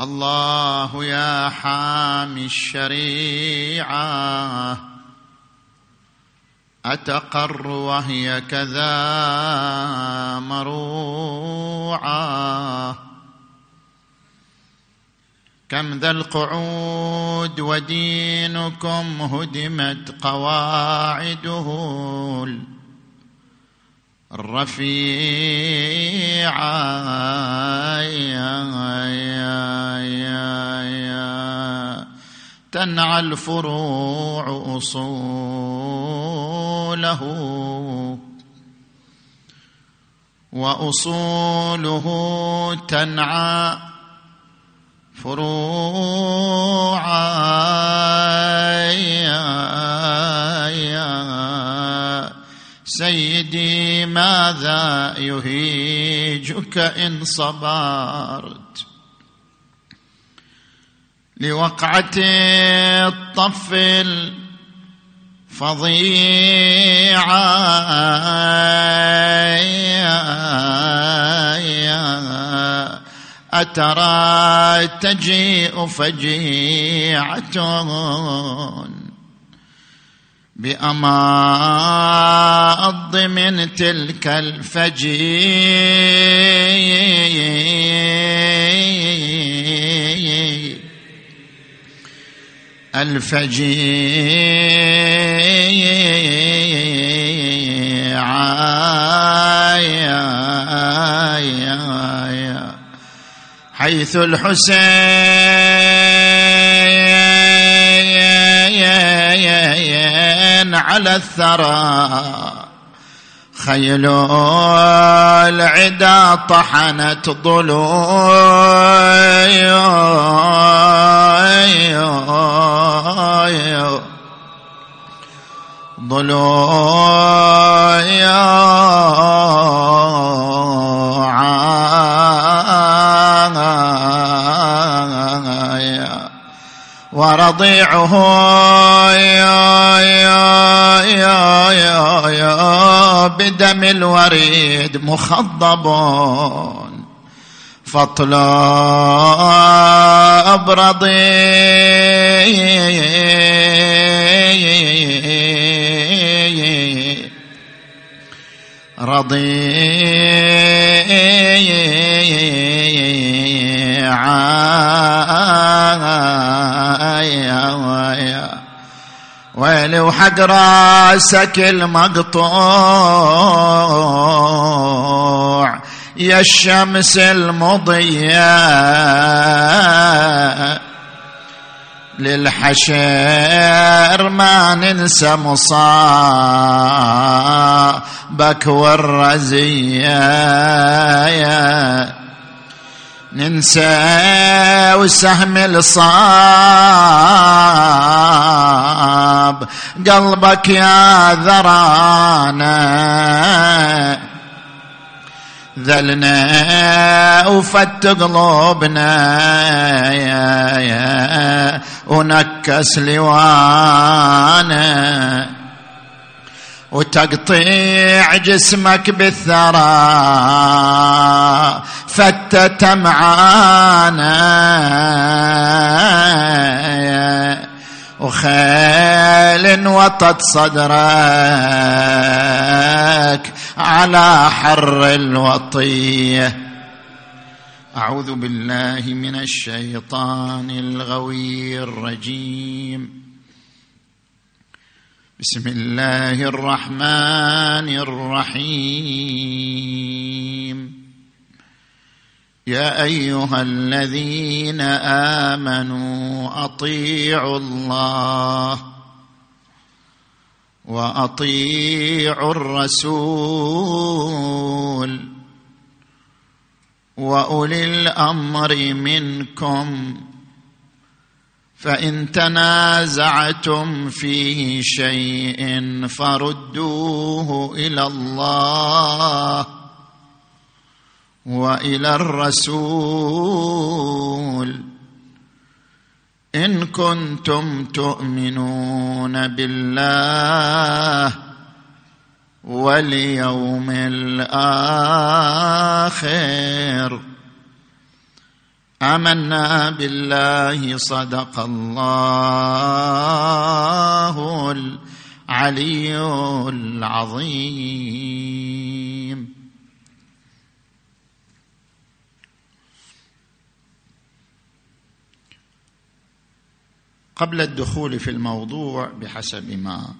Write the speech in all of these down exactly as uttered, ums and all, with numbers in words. الله يا حامي الشريعة أتقر وهي كذا مروعة. كم ذا القعود ودينكم هدمت قواعده الرفيعة. يا يا يا يا تنعى الفروع أصوله وأصوله تنعى فروعا. سيدي ماذا يهيجك إن صبرت لوقعة الطف الفظيعة. أترى تجيء فجيعة بأماض من تلك الفجيعة الفجيعة حيث الحسين على الثرى خيل العدا طحنت ضلوع ضلوع ورضيعه بدم الوريد مخضب. فاطلب رضي رضيعا ولو حق راسك المقطوع يا الشمس المضياء. للحشر ما ننسى مصابك والرزية ننسى وسهم الصاب قلبك يا ذرانا. ذلنا وفت قلوبنا ونكس لوانا وتقطيع جسمك بالثرى فتت معانا. وخيل وطت صدرك على حر الوطية. أعوذ بالله من الشيطان الغوي الرجيم. بسم الله الرحمن الرحيم. يا أيها الذين آمنوا أطيعوا الله وأطيعوا الرسول وأولي الأمر منكم فإن تنازعتم في شيء فردوه إلى الله وإلى الرسول إن كنتم تؤمنون بالله واليوم الآخر. آمنا بالله. صدق الله العلي العظيم. قبل الدخول في الموضوع بحسب ما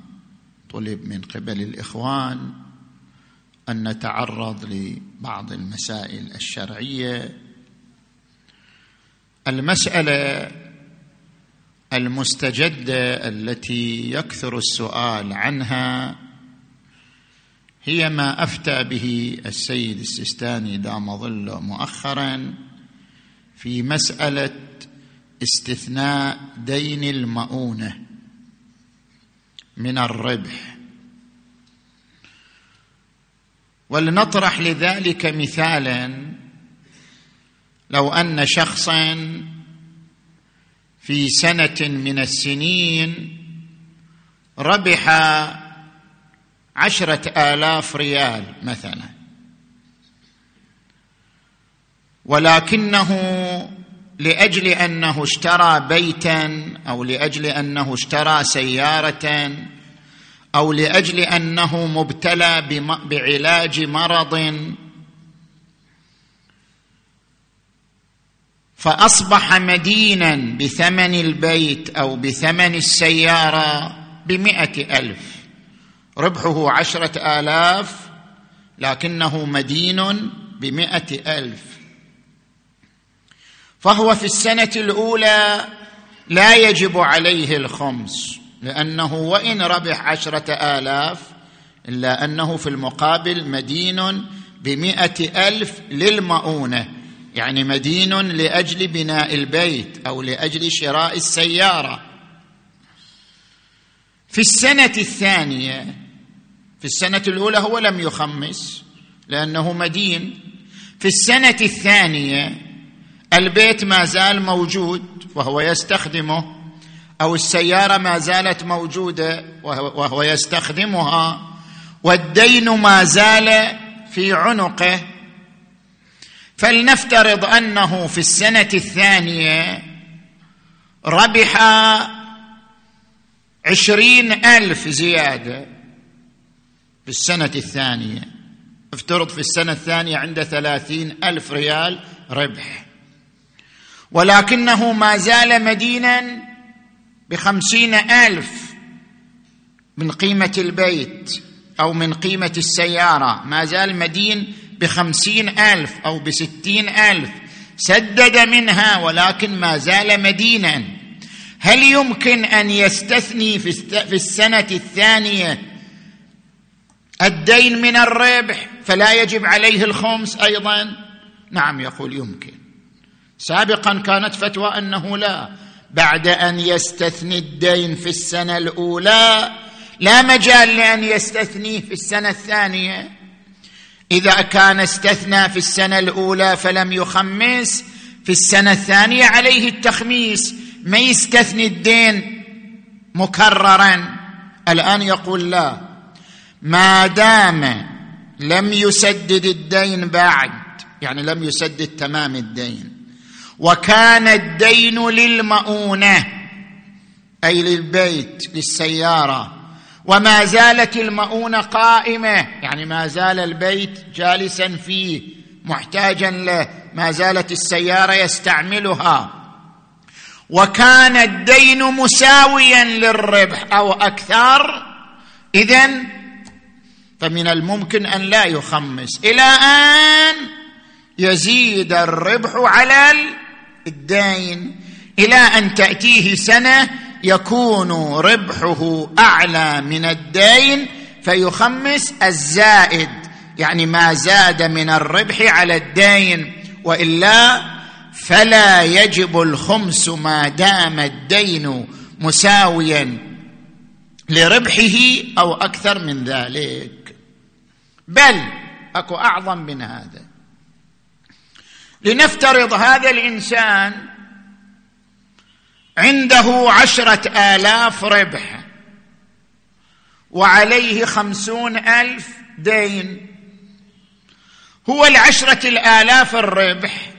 طلب من قبل الإخوان أن نتعرض لبعض المسائل الشرعية. المسألة المستجدة التي يكثر السؤال عنها هي ما أفتى به السيد السيستاني دام ظله مؤخرا في مسألة استثناء دين المؤونة من الربح، ولنطرح لذلك مثالا. لو أن شخصا في سنة من السنين ربح عشرة آلاف ريال مثلا، ولكنه لأجل أنه اشترى بيتا أو لأجل أنه اشترى سيارة أو لأجل أنه مبتلى بعلاج مرض فأصبح مدينا بثمن البيت أو بثمن السيارة بمئة ألف، ربحه عشرة آلاف لكنه مدين بمئة ألف، فهو في السنة الأولى لا يجب عليه الخمس، لأنه وإن ربح عشرة آلاف إلا أنه في المقابل مدين بمئة ألف للمؤونة، يعني مدين لأجل بناء البيت أو لأجل شراء السيارة. في السنة الثانية، في السنة الأولى هو لم يخمس لأنه مدين، في السنة الثانية البيت ما زال موجود وهو يستخدمه، أو السيارة ما زالت موجودة وهو يستخدمها، والدين ما زال في عنقه. فلنفترض أنه في السنة الثانية ربح عشرين ألف زيادة في السنة الثانية، افترض في السنة الثانية عنده ثلاثين ألف ريال ربح، ولكنه ما زال مدينا بخمسين ألف من قيمة البيت أو من قيمة السيارة، ما زال مدين بخمسين ألف أو بستين ألف، سدد منها ولكن ما زال مدينا. هل يمكن أن يستثني في السنة الثانية الدين من الربح فلا يجب عليه الخمس أيضا؟ نعم، يقول يمكن. سابقا كانت فتوى أنه لا، بعد أن يستثني الدين في السنة الأولى لا مجال لأن يستثنيه في السنة الثانية. إذا كان استثنى في السنة الأولى فلم يخمس، في السنة الثانية عليه التخميس، ما يستثني الدين مكررا. الآن يقول لا، ما دام لم يسدد الدين بعد، يعني لم يسدد تمام الدين، وكان الدين للمؤونة أي للبيت للسيارة، وما زالت المؤونة قائمة، يعني ما زال البيت جالسا فيه محتاجا له، ما زالت السيارة يستعملها، وكان الدين مساويا للربح أو أكثر، إذن فمن الممكن أن لا يخمس إلى أن يزيد الربح على البيت الدين، إلى أن تأتيه سنة يكون ربحه أعلى من الدين فيخمس الزائد، يعني ما زاد من الربح على الدين، وإلا فلا يجب الخمس ما دام الدين مساويا لربحه أو أكثر من ذلك، بل أكو أعظم من هذا. لنفترض هذا الإنسان عنده عشرة آلاف ربح وعليه خمسون ألف دين، هو العشرة الآلاف الربح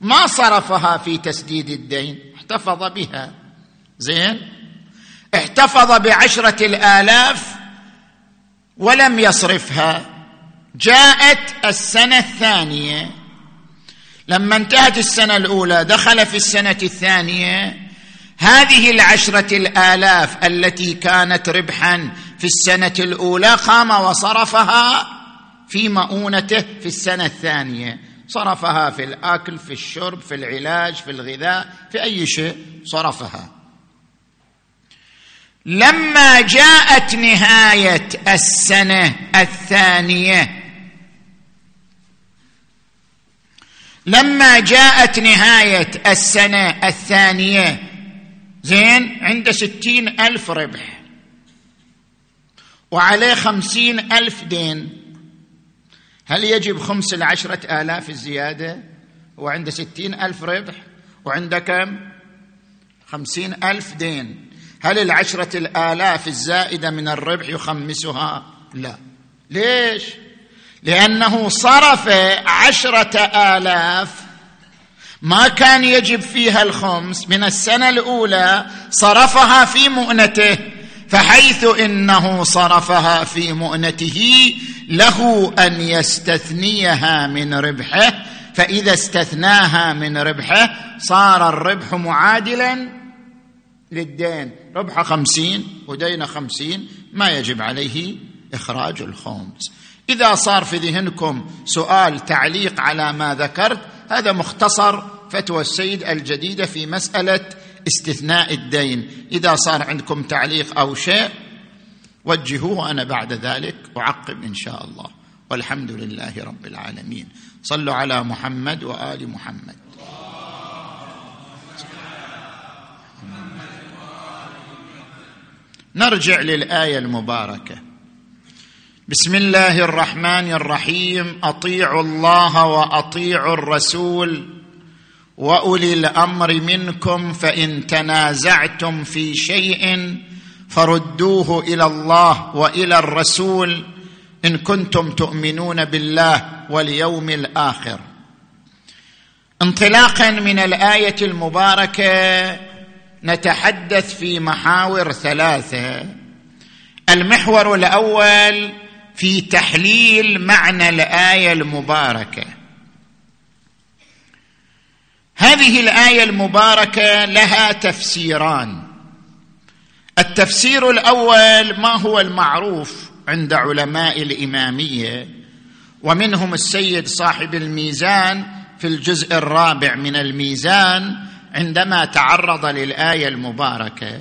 ما صرفها في تسديد الدين، احتفظ بها، زين، احتفظ بعشرة الآلاف ولم يصرفها. جاءت السنة الثانية، لما انتهت السنة الأولى دخل في السنة الثانية، هذه العشرة الآلاف التي كانت ربحا في السنة الأولى قام وصرفها في مؤونته في السنة الثانية، صرفها في الأكل، في الشرب، في العلاج، في الغذاء، في أي شيء صرفها. لما جاءت نهاية السنة الثانية لما جاءت نهاية السنة الثانية زين، عنده ستين ألف ربح وعليه خمسين ألف دين، هل يجب خمس العشرة آلاف الزيادة؟ وعنده ستين ألف ربح وعنده كم؟ خمسين ألف دين، هل العشرة الآلاف الزائدة من الربح يخمسها؟ لا. ليش؟ لأنه صرف عشرة آلاف ما كان يجب فيها الخمس من السنة الأولى، صرفها في مؤنته، فحيث إنه صرفها في مؤنته له أن يستثنيها من ربحه، فإذا استثناها من ربحه صار الربح معادلا للدين، ربح خمسين ودين خمسين، ما يجب عليه إخراج الخمس. إذا صار في ذهنكم سؤال تعليق على ما ذكرت، هذا مختصر فتوى السيد الجديدة في مسألة استثناء الدين، إذا صار عندكم تعليق أو شيء وجهوه، أنا بعد ذلك أعقب إن شاء الله. والحمد لله رب العالمين. صلوا على محمد وآل محمد. نرجع للآية المباركة. بسم الله الرحمن الرحيم. أطيعوا الله وأطيعوا الرسول وأولي الأمر منكم، فإن تنازعتم في شيء فردوه إلى الله وإلى الرسول إن كنتم تؤمنون بالله واليوم الآخر. انطلاقا من الآية المباركة نتحدث في محاور ثلاثة. المحور الأول في تحليل معنى الآية المباركة. هذه الآية المباركة لها تفسيران. التفسير الأول ما هو المعروف عند علماء الإمامية، ومنهم السيد صاحب الميزان في الجزء الرابع من الميزان عندما تعرض للآية المباركة،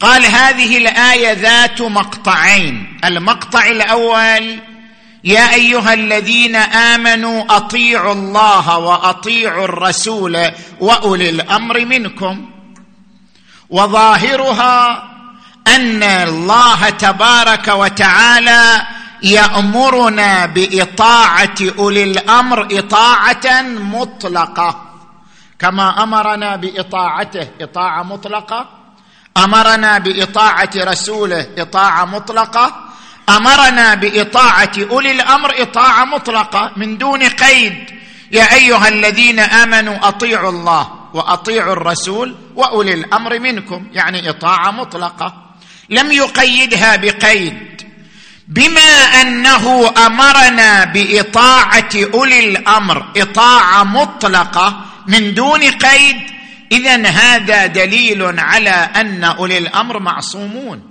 قال هذه الآية ذات مقطعين. المقطع الأول: يا أيها الذين آمنوا أطيعوا الله وأطيعوا الرسول وأولي الأمر منكم. وظاهرها أن الله تبارك وتعالى يأمرنا بإطاعة أولي الأمر إطاعة مطلقة، كما أمرنا بإطاعته إطاعة مطلقة، أمرنا بإطاعة رسوله إطاعة مطلقة، أمرنا بإطاعة أولي الأمر إطاعة مطلقة من دون قيد. يا أيها الذين آمنوا أطيعوا الله وأطيعوا الرسول وأولي الأمر منكم، يعني إطاعة مطلقة، لم يقيدها بقيد. بما أنه أمرنا بإطاعة أولي الأمر إطاعة مطلقة من دون قيد، إذن هذا دليل على أن أولي الأمر معصومون،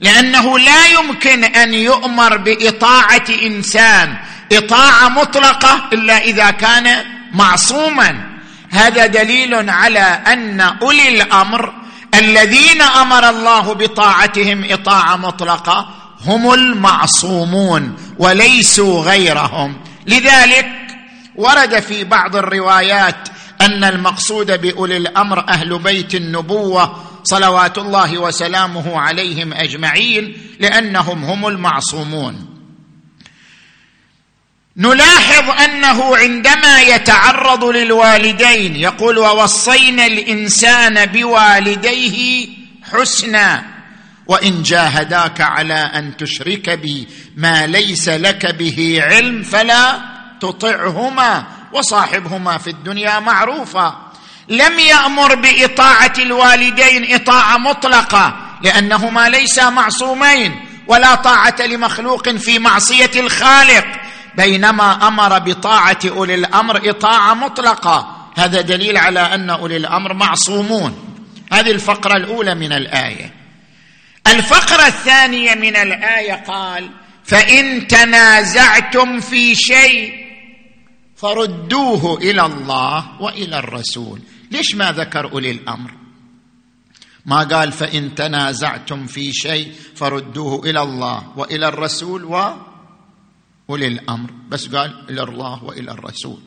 لأنه لا يمكن أن يؤمر بإطاعة إنسان إطاعة مطلقة إلا إذا كان معصوما. هذا دليل على أن أولي الأمر الذين أمر الله بطاعتهم إطاعة مطلقة هم المعصومون وليسوا غيرهم. لذلك ورد في بعض الروايات أن المقصود بأولي الأمر أهل بيت النبوة صلوات الله وسلامه عليهم أجمعين لأنهم هم المعصومون. نلاحظ أنه عندما يتعرض للوالدين يقول ووصينا الإنسان بوالديه حسنا وإن جاهداك على أن تشرك بي ما ليس لك به علم فلا تطعهما وصاحبهما في الدنيا معروفا. لم يأمر بإطاعة الوالدين إطاعة مطلقة لأنهما ليسا معصومين ولا طاعة لمخلوق في معصية الخالق، بينما أمر بطاعة أولي الأمر إطاعة مطلقة. هذا دليل على أن أولي الأمر معصومون. هذه الفقرة الأولى من الآية. الفقرة الثانية من الآية قال فإن تنازعتم في شيء فردوه إلى الله وإلى الرسول. ليش ما ذكر أولي الأمر؟ ما قال فإن تنازعتم في شيء فردوه إلى الله وإلى الرسول وأولي الأمر، بس قال إلى الله وإلى الرسول.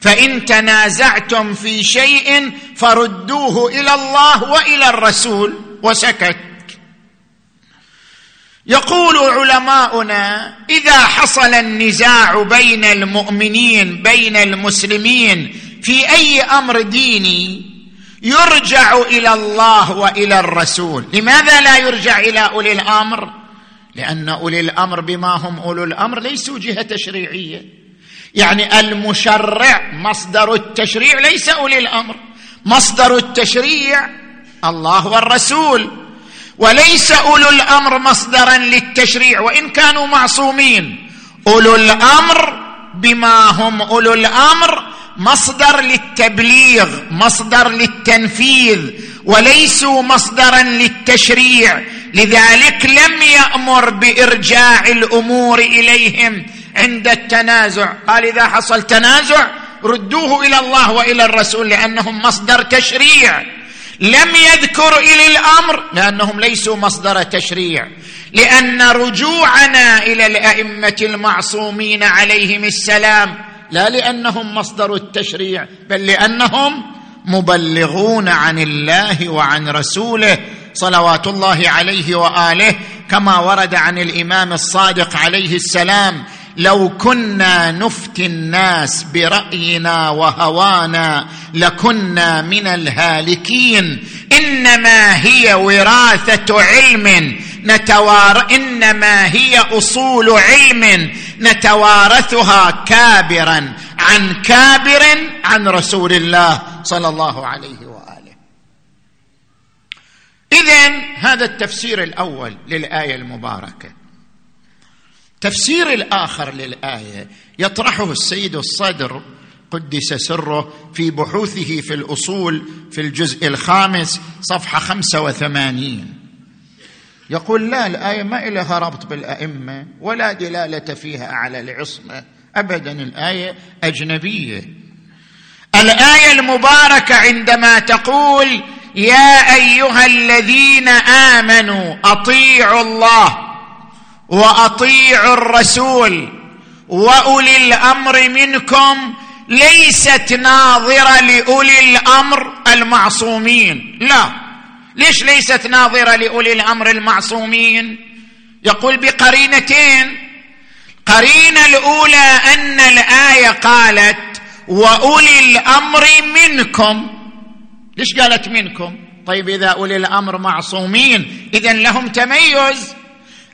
فإن تنازعتم في شيء فردوه إلى الله وإلى الرسول وسكت. يقول علماؤنا إذا حصل النزاع بين المؤمنين بين المسلمين في أي أمر ديني يرجع إلى الله وإلى الرسول. لماذا لا يرجع إلى أولي الأمر؟ لأن أولي الأمر بما هم أولو الأمر ليسوا جهة تشريعية، يعني المشرع مصدر التشريع ليس أولي الأمر، مصدر التشريع الله والرسول، وليس أولو الأمر مصدرا للتشريع وإن كانوا معصومين. أولو الأمر بما هم أولو الأمر مصدر للتبليغ مصدر للتنفيذ وليسوا مصدرا للتشريع، لذلك لم يأمر بإرجاع الأمور إليهم عند التنازع. قال إذا حصل تنازع ردوه إلى الله وإلى الرسول لأنهم مصدر تشريع. لم يذكر إلى الأمر لأنهم ليسوا مصدر تشريع، لأن رجوعنا إلى الأئمة المعصومين عليهم السلام لا لأنهم مصدر التشريع بل لأنهم مبلغون عن الله وعن رسوله صلوات الله عليه وآله، كما ورد عن الإمام الصادق عليه السلام لو كنا نفتي الناس برأينا وهوانا لكنا من الهالكين، إنما هي وراثة علم نتوار إنما هي أصول علم نتوارثها كابرا عن كابر عن رسول الله صلى الله عليه وآله. إذن هذا التفسير الأول للآية المباركة. تفسير الآخر للآية يطرحه السيد الصدر قدس سره في بحوثه في الأصول في الجزء الخامس صفحة خمسة وثمانين. يقول لا، الآية ما إلها ربط بالأئمة ولا دلالة فيها على العصمة أبدا، الآية أجنبية. الآية المباركة عندما تقول يا أيها الذين آمنوا أطيعوا الله وأطيعوا الرسول وأولي الأمر منكم ليست ناظرة لأولي الأمر المعصومين. لا، ليش ليست ناظرة لأولي الأمر المعصومين؟ يقول بقرينتين. قرينة الأولى أن الآية قالت وأولي الأمر منكم. ليش قالت منكم؟ طيب إذا أولي الأمر معصومين إذن لهم تميز.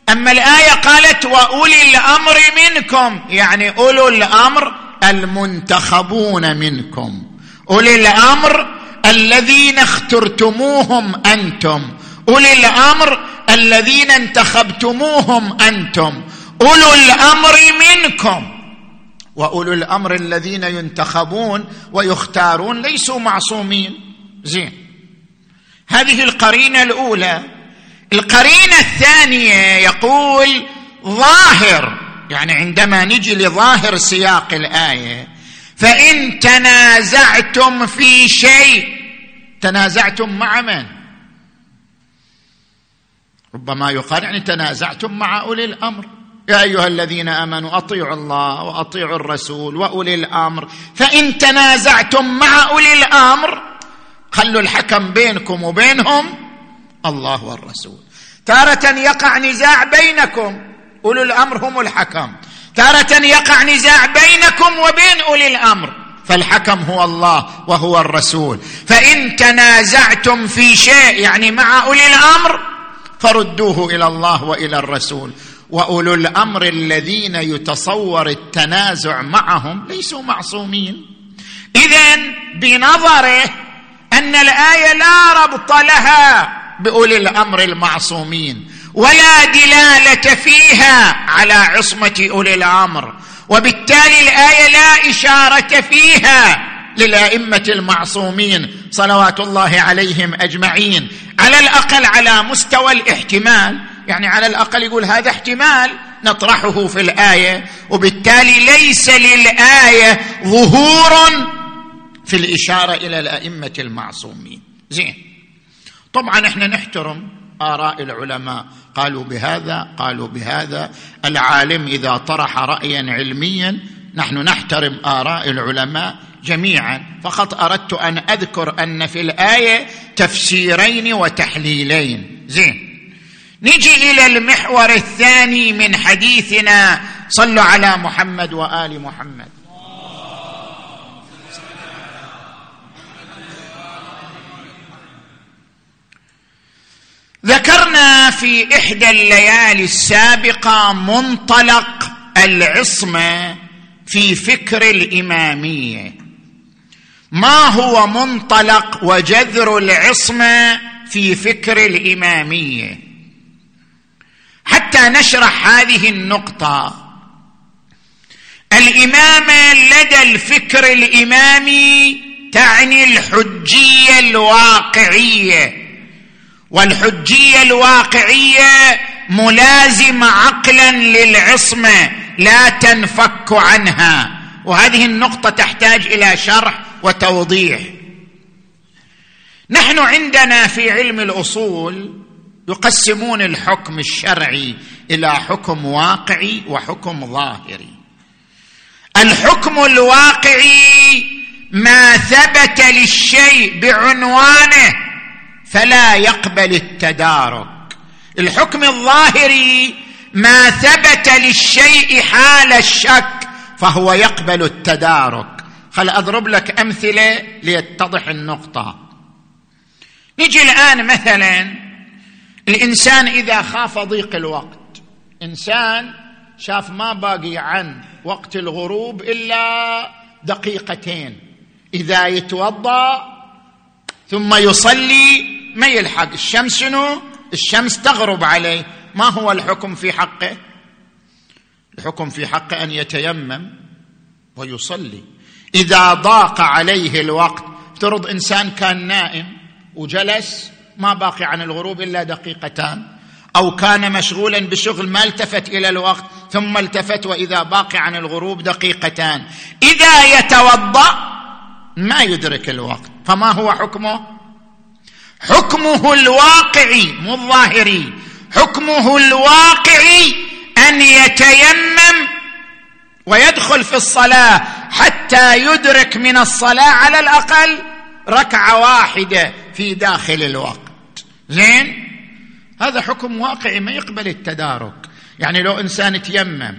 أما الآية قالت وأولي الأمر منكم، يعني أولو الأمر المنتخبون منكم، أولي الأمر الذين اخترتموهم أنتم، أولي الأمر الذين انتخبتموهم أنتم، أولو الأمر منكم. وأولو الأمر الذين ينتخبون ويختارون ليسوا معصومين. زين، هذه القرينة الأولى. القرينة الثانية يقول ظاهر، يعني عندما نجي لظاهر سياق الآية فإن تنازعتم في شيء، تنازعتم مع من؟ ربما يقال يعني تنازعتم مع أولي الأمر، يا أيها الذين آمنوا أطيعوا الله وأطيعوا الرسول وأولي الأمر، فإن تنازعتم مع أولي الأمر خلوا الحكم بينكم وبينهم الله والرسول. تارة يقع نزاع بينكم، أولو الأمر هم الحكم، تارة يقع نزاع بينكم وبين أولي الأمر، فالحكم هو الله وهو الرسول. فإن تنازعتم في شيء يعني مع أولي الأمر فردوه إلى الله وإلى الرسول. وأولو الأمر الذين يتصور التنازع معهم ليسوا معصومين. إذن بنظره أن الآية لا ربط لها بأولي الأمر المعصومين ولا دلالة فيها على عصمة أولي الأمر، وبالتالي الآية لا إشارة فيها للأئمة المعصومين صلوات الله عليهم أجمعين، على الأقل على مستوى الاحتمال. يعني على الأقل يقول هذا احتمال نطرحه في الآية، وبالتالي ليس للآية ظهور في الإشارة إلى الأئمة المعصومين. زين، طبعا احنا نحترم آراء العلماء، قالوا بهذا قالوا بهذا، العالم إذا طرح رأيا علميا نحن نحترم آراء العلماء جميعا، فقط أردت أن أذكر أن في الآية تفسيرين وتحليلين. زين، نجي إلى المحور الثاني من حديثنا، صلوا على محمد وآل محمد. ذكرنا في إحدى الليالي السابقة منطلق العصمة في فكر الإمامية، ما هو منطلق وجذر العصمة في فكر الإمامية. حتى نشرح هذه النقطة، الإمامة لدى الفكر الإمامي تعني الحجية الواقعية، والحجية الواقعية ملازمة عقلا للعصمة لا تنفك عنها، وهذه النقطة تحتاج إلى شرح وتوضيح. نحن عندنا في علم الأصول يقسمون الحكم الشرعي إلى حكم واقعي وحكم ظاهري. الحكم الواقعي ما ثبت للشيء بعنوانه فلا يقبل التدارك. الحكم الظاهري ما ثبت للشيء حال الشك فهو يقبل التدارك. خل أضرب لك أمثلة ليتضح النقطة. نجي الآن مثلا الإنسان إذا خاف ضيق الوقت، إنسان شاف ما باقي عن وقت الغروب إلا دقيقتين، إذا يتوضأ ثم يصلي ما يلحق الشمس، شنو؟ الشمس تغرب عليه. ما هو الحكم في حقه؟ الحكم في حقه أن يتيمم ويصلي. إذا ضاق عليه الوقت، افترض إنسان كان نائم وجلس ما باقي عن الغروب إلا دقيقتان، أو كان مشغولا بشغل ما التفت إلى الوقت ثم التفت وإذا باقي عن الغروب دقيقتان، إذا يتوضأ ما يدرك الوقت، فما هو حكمه؟ حكمه الواقعي مو الظاهري، حكمه الواقعي أن يتيمم ويدخل في الصلاة حتى يدرك من الصلاة على الأقل ركعة واحدة في داخل الوقت. زين، هذا حكم واقعي ما يقبل التدارك. يعني لو إنسان تيمم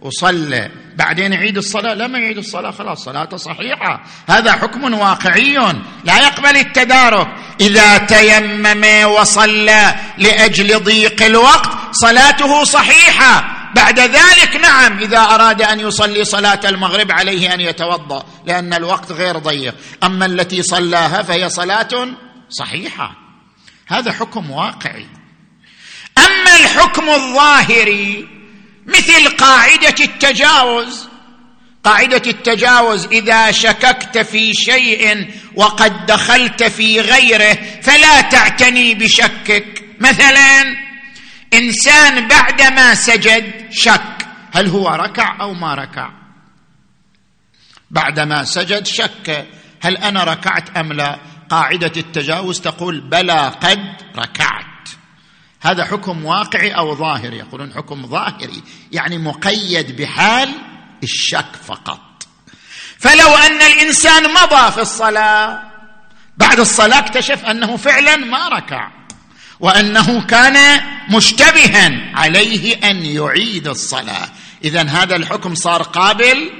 وصلى بعدين يعيد الصلاة، لما يعيد الصلاة خلاص صلاته صحيحة، هذا حكم واقعي لا يقبل التدارك. إذا تيمم وصلى لأجل ضيق الوقت صلاته صحيحة. بعد ذلك نعم، إذا أراد أن يصلي صلاة المغرب عليه أن يتوضأ لأن الوقت غير ضيق، أما التي صلاها فهي صلاة صحيحة. هذا حكم واقعي. أما الحكم الظاهري مثل قاعدة التجاوز، قاعدة التجاوز إذا شككت في شيء وقد دخلت في غيره فلا تعتني بشكك. مثلا إنسان بعدما سجد شك هل هو ركع أو ما ركع، بعدما سجد شك هل أنا ركعت أم لا، قاعدة التجاوز تقول بلى قد ركعت. هذا حكم واقعي أو ظاهري؟ يقولون حكم ظاهري، يعني مقيد بحال الشك فقط. فلو أن الإنسان مضى في الصلاة، بعد الصلاة اكتشف أنه فعلا ما ركع وأنه كان مشتبها، عليه أن يعيد الصلاة. إذن هذا الحكم صار قابل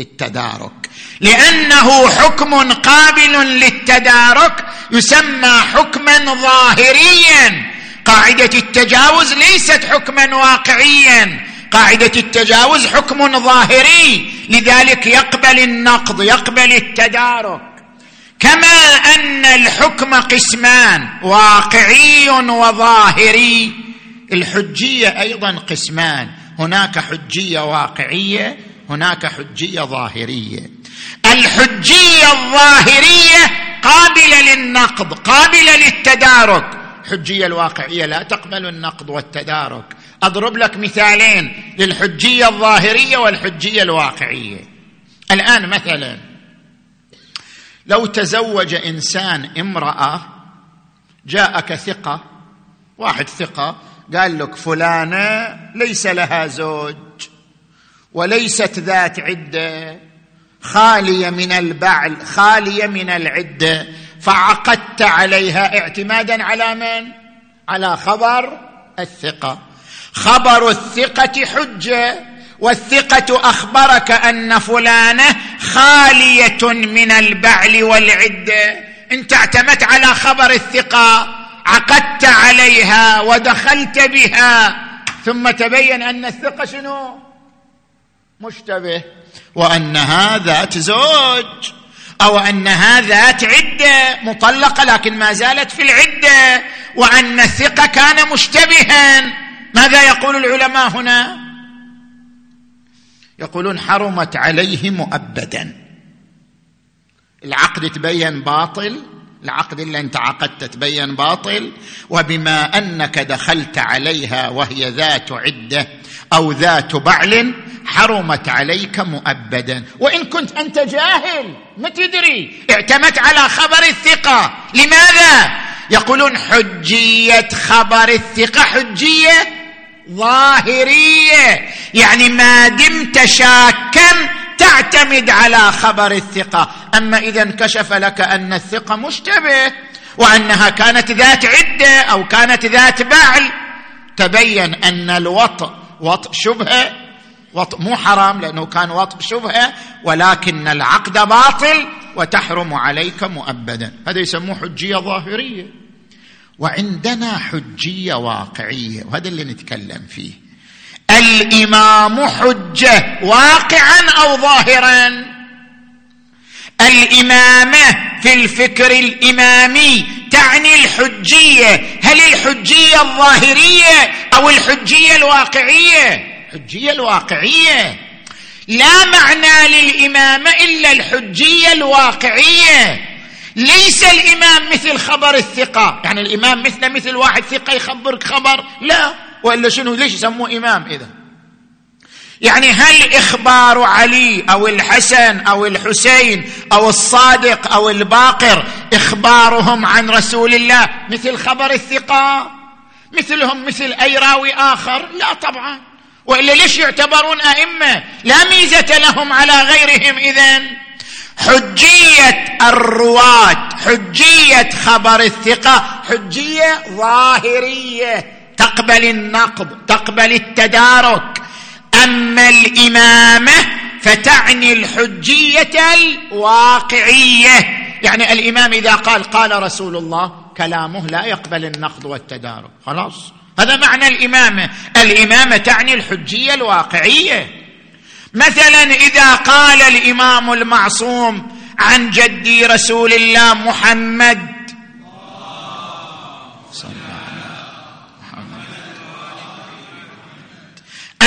التدارك، لأنه حكم قابل للتدارك يسمى حكما ظاهريا. قاعدة التجاوز ليست حكما واقعيا، قاعدة التجاوز حكم ظاهري، لذلك يقبل النقض، يقبل التدارك. كما أن الحكم قسمان، واقعي وظاهري، الحجية أيضا قسمان، هناك حجية واقعية، هناك حجية ظاهرية. الحجية الظاهرية قابلة للنقض، قابلة للتدارك. الحجية الواقعية لا تقبل النقض والتدارك. أضرب لك مثالين للحجية الظاهرية والحجية الواقعية. الآن مثلا لو تزوج إنسان امرأة، جاءك ثقة، واحد ثقة قال لك فلانة ليس لها زوج وليست ذات عدة، خالية من البعل، خالية من العدة، فعقدت عليها اعتمادا على من؟ على خبر الثقة. خبر الثقة حجة، والثقة أخبرك أن فلانة خالية من البعل والعدة، أنت اعتمدت على خبر الثقة، عقدت عليها ودخلت بها، ثم تبين أن الثقة شنو؟ مشتبه، وأنها ذات زوج أو أنها ذات عدة مطلقة لكن ما زالت في العدة، وأن الثقة كان مشتبها. ماذا يقول العلماء هنا؟ يقولون حرمت عليه مؤبدا. العقد تبين باطل، العقد اللي انت عقدت تبين باطل، وبما أنك دخلت عليها وهي ذات عدة أو ذات بعل حرمت عليك مؤبدا، وإن كنت أنت جاهل ما تدري، اعتمدت على خبر الثقة. لماذا؟ يقولون حجية خبر الثقة حجية ظاهرية، يعني ما دمت شاكا تعتمد على خبر الثقة. أما إذا انكشف لك أن الثقة مشتبه وأنها كانت ذات عدة أو كانت ذات بعل، تبين أن الوطء وطء شبهة، وطء مو حرام لأنه كان وطء شبهة، ولكن العقد باطل وتحرم عليك مؤبدا. هذا يسموه حجية ظاهرية. وعندنا حجية واقعية، وهذا اللي نتكلم فيه. الإمام حجة واقعا أو ظاهرا؟ الإمامة في الفكر الإمامي تعني الحجية، هل الحجية الظاهرية أو الحجية الواقعية؟ الحجية الواقعية، لا معنى للإمامة إلا الحجية الواقعية. ليس الإمام مثل خبر الثقة، يعني الإمام مثل مثل واحد ثقة يخبرك خبر، لا، وإلا شنو ليش يسموه إمام إذا؟ يعني هل إخبار علي أو الحسن أو الحسين أو الصادق أو الباقر إخبارهم عن رسول الله مثل خبر الثقة، مثلهم مثل أي راوي آخر؟ لا طبعا، وإلا ليش يعتبرون أئمة؟ لا ميزة لهم على غيرهم. إذن حجية الرواة، حجية خبر الثقة حجية ظاهرية تقبل النقض، تقبل التدارك. أما الإمامة فتعني الحجية الواقعية، يعني الإمام إذا قال قال رسول الله كلامه لا يقبل النقض والتدارك، خلاص، هذا معنى الإمامة. الإمامة تعني الحجية الواقعية. مثلا إذا قال الإمام المعصوم عن جدي رسول الله محمد صلى الله عليه وسلم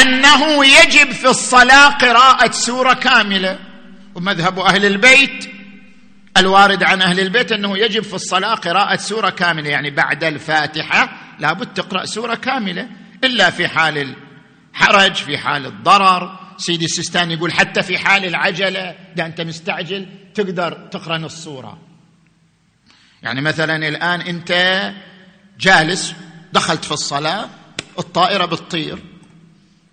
أنه يجب في الصلاة قراءة سورة كاملة، ومذهب أهل البيت الوارد عن أهل البيت أنه يجب في الصلاة قراءة سورة كاملة، يعني بعد الفاتحة لابد تقرأ سورة كاملة، إلا في حال الحرج، في حال الضرر. سيدي السيستاني يقول حتى في حال العجلة، إذا أنت مستعجل تقدر تقرأ الصورة. يعني مثلا الآن أنت جالس دخلت في الصلاة الطائرة بتطير،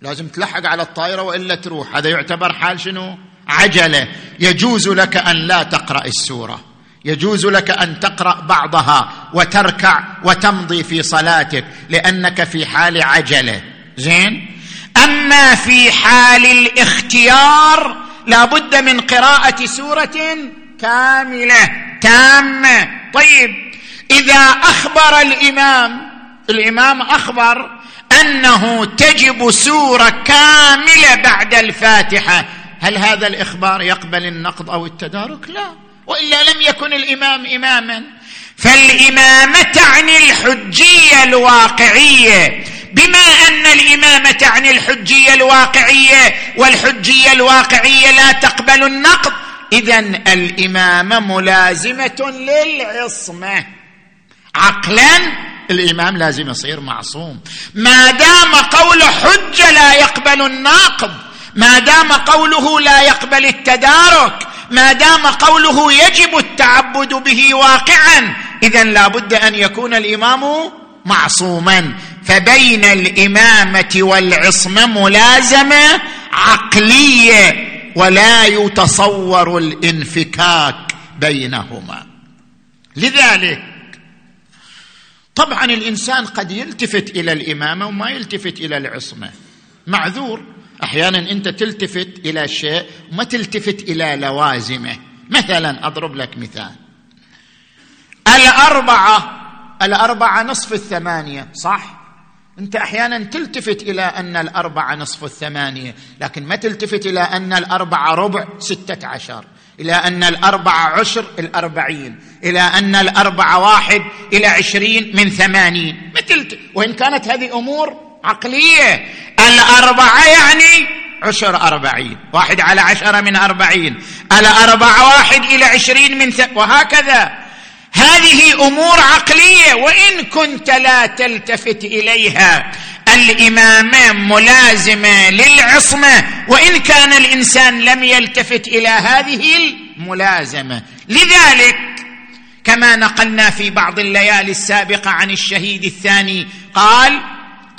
لازم تلحق على الطائرة وإلا تروح. هذا يعتبر حال شنو؟ عجلة. يجوز لك أن لا تقرأ السورة، يجوز لك أن تقرأ بعضها وتركع وتمضي في صلاتك لأنك في حال عجلة. زين. أما في حال الاختيار لابد من قراءة سورة كاملة تامة. طيب إذا أخبر الإمام الإمام أخبر أنه تجب سورة كاملة بعد الفاتحة، هل هذا الإخبار يقبل النقض أو التدارك؟ لا، وإلا لم يكن الإمام إماما. فالإمامة تعني الحجية الواقعية، بما أن الإمامة تعني الحجية الواقعية والحجية الواقعية لا تقبل النقض، إذن الإمامة ملازمة للعصمة. عقلا الإمام لازم يصير معصوم، ما دام قول حجة لا يقبل النقض، ما دام قوله لا يقبل التدارك، ما دام قوله يجب التعبد به واقعا، إذن لابد أن يكون الإمام معصوما. فبين الإمامة والعصمة ملازمة عقلية، ولا يتصور الانفكاك بينهما. لذلك طبعا الإنسان قد يلتفت إلى الإمامة وما يلتفت إلى العصمة، معذور. أحيانا أنت تلتفت إلى شيء وما تلتفت إلى لوازمه. مثلا أضرب لك مثال، الأربعة الأربعة نصف الثمانية، صح؟ أنت أحيانا تلتفت إلى أن الأربعة نصف الثمانية، لكن ما تلتفت إلى أن الأربعة ربع ستة عشر، إلى أن الأربعة عشر الأربعين، إلى أن الأربعة واحد إلى عشرين من ثمانين، ما تلتفت. وإن كانت هذه أمور عقلية. الأربعة يعني عشر أربعين، واحد على عشرة من أربعين، الأربعة واحد إلى عشرين من ث... وهكذا. هذه أمور عقلية وإن كنت لا تلتفت إليها. الإمامة ملازمة للعصمة وإن كان الإنسان لم يلتفت إلى هذه الملازمة. لذلك كما نقلنا في بعض الليالي السابقة عن الشهيد الثاني قال: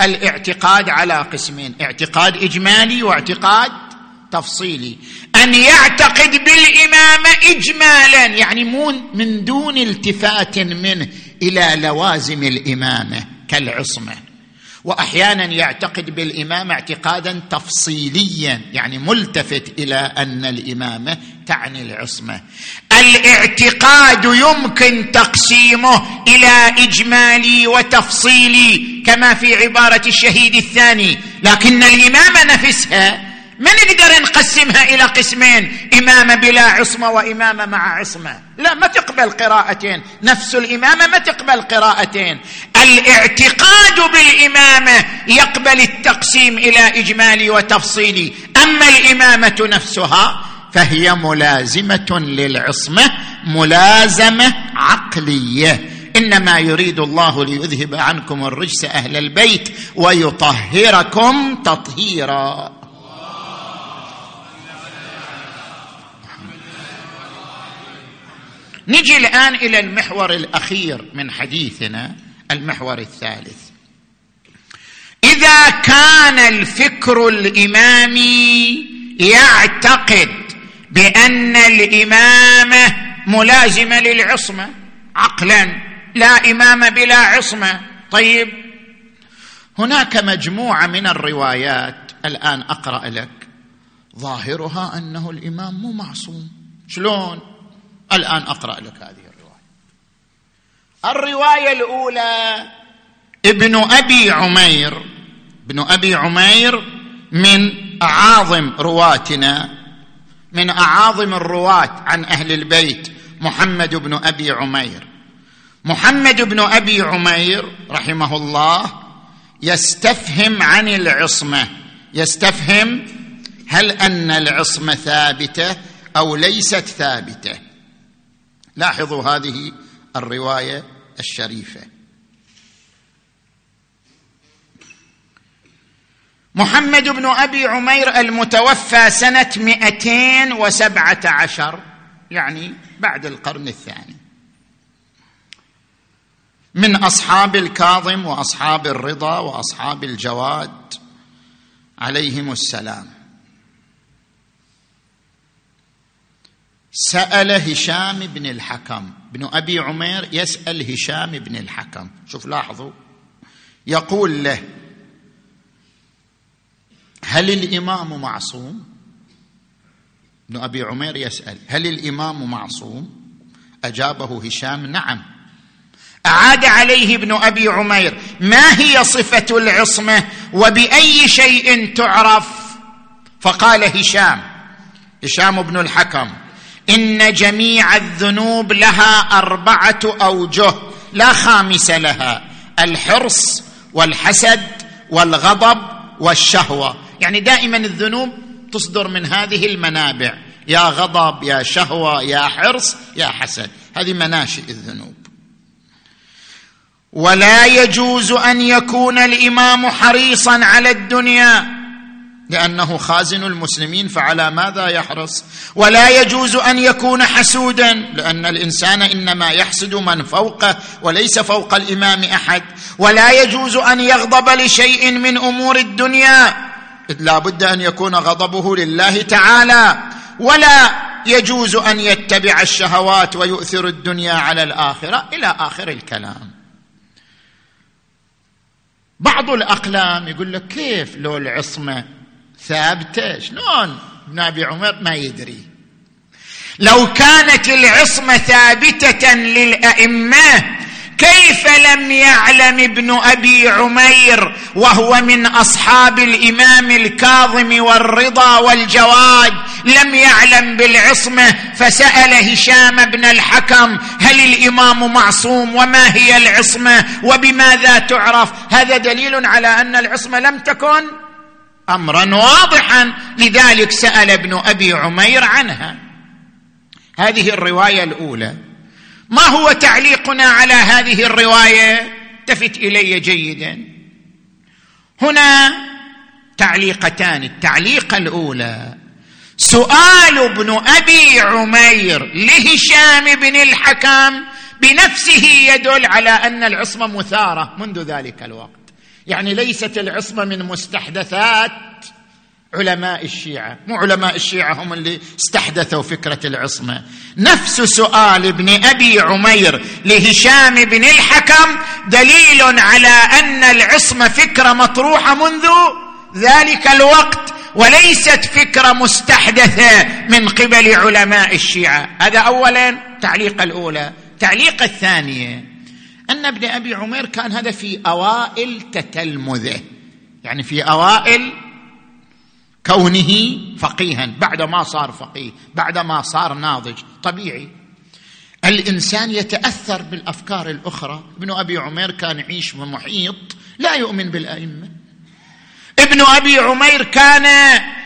الاعتقاد على قسمين، اعتقاد إجمالي واعتقاد تفصيلي. أن يعتقد بالإمامة إجمالا، يعني من دون التفات منه إلى لوازم الإمامة كالعصمة. وأحيانا يعتقد بالإمامة اعتقادا تفصيليا، يعني ملتفت إلى أن الإمامة تعني العصمة. الاعتقاد يمكن تقسيمه إلى إجمالي وتفصيلي كما في عبارة الشهيد الثاني، لكن الإمامة نفسها ما نقدر نقسمها إلى قسمين، إمامة بلا عصمة وإمامة مع عصمة، لا، ما تقبل قراءتين، نفس الإمامة ما تقبل قراءتين. الاعتقاد بالإمامة يقبل التقسيم إلى إجمالي وتفصيلي، أما الإمامة نفسها فهي ملازمة للعصمة، ملازمة عقلية. إنما يريد الله ليذهب عنكم الرجس أهل البيت ويطهركم تطهيرا. نجي الآن إلى المحور الأخير من حديثنا، المحور الثالث: إذا كان الفكر الإمامي يعتقد بأن الإمامة ملازمة للعصمة عقلا، لا إمامة بلا عصمة. طيب هناك مجموعة من الروايات الآن أقرأ لك ظاهرها أنه الإمام مو معصوم. شلون؟ الآن أقرأ لك هذه الرواية. الرواية الأولى: ابن أبي عمير ابن أبي عمير من أعاظم رواتنا، من أعاظم الرواة عن أهل البيت، محمد بن أبي عمير. محمد بن أبي عمير رحمه الله يستفهم عن العصمة، يستفهم هل أن العصمة ثابتة أو ليست ثابتة. لاحظوا هذه الرواية الشريفة. محمد بن أبي عمير المتوفى سنة مئتين وسبعة عشر، يعني بعد القرن الثاني، من أصحاب الكاظم وأصحاب الرضا وأصحاب الجواد عليهم السلام. سأل هشام بن الحكم بن أبي عمير، يسأل هشام بن الحكم، شوف لاحظوا، يقول له: هل الإمام معصوم؟ ابن أبي عمير يسأل: هل الإمام معصوم؟ أجابه هشام: نعم. أعاد عليه ابن أبي عمير: ما هي صفة العصمة وبأي شيء تعرف؟ فقال هشام هشام بن الحكم: إن جميع الذنوب لها أربعة أوجه لا خامس لها: الحرص والحسد والغضب والشهوة. يعني دائما الذنوب تصدر من هذه المنابع: يا غضب، يا شهوة، يا حرص، يا حسد. هذه مناشئ الذنوب. ولا يجوز أن يكون الإمام حريصا على الدنيا لأنه خازن المسلمين، فعلى ماذا يحرص؟ ولا يجوز أن يكون حسودا، لأن الإنسان إنما يحسد من فوقه وليس فوق الإمام أحد. ولا يجوز أن يغضب لشيء من أمور الدنيا، لا بد أن يكون غضبه لله تعالى. ولا يجوز أن يتبع الشهوات ويؤثر الدنيا على الآخرة، إلى آخر الكلام. بعض الأقلام يقول لك: كيف لو العصمة ثابتة شلون؟ ابن أبي عمر ما يدري. لو كانت العصمة ثابتة للأئمة كيف لم يعلم ابن أبي عمير وهو من أصحاب الإمام الكاظم والرضا والجواد؟ لم يعلم بالعصمة، فسأل هشام بن الحكم: هل الإمام معصوم؟ وما هي العصمة وبماذا تعرف؟ هذا دليل على أن العصمة لم تكن أمرا واضحا، لذلك سأل ابن أبي عمير عنها. هذه الرواية الأولى. ما هو تعليقنا على هذه الرواية؟ التفت إلي جيدا، هنا تعليقتان. التعليق الأولى: سؤال ابن أبي عمير لهشام بن الحكم بنفسه يدل على أن العصمة مثارة منذ ذلك الوقت، يعني ليست العصمة من مستحدثات علماء الشيعة، مو علماء الشيعة هم اللي استحدثوا فكرة العصمة. نفس سؤال ابن أبي عمير لهشام بن الحكم دليل على أن العصمة فكرة مطروحة منذ ذلك الوقت، وليست فكرة مستحدثة من قبل علماء الشيعة. هذا أولا تعليق الأولى. تعليق الثانية: أن ابن أبي عمير كان هذا في أوائل تتلمذه، يعني في أوائل كونه فقيها، بعدما صار فقيه، بعدما صار ناضج. طبيعي الإنسان يتأثر بالأفكار الأخرى. ابن أبي عمير كان يعيش بمحيط لا يؤمن بالأئمة. ابن أبي عمير كان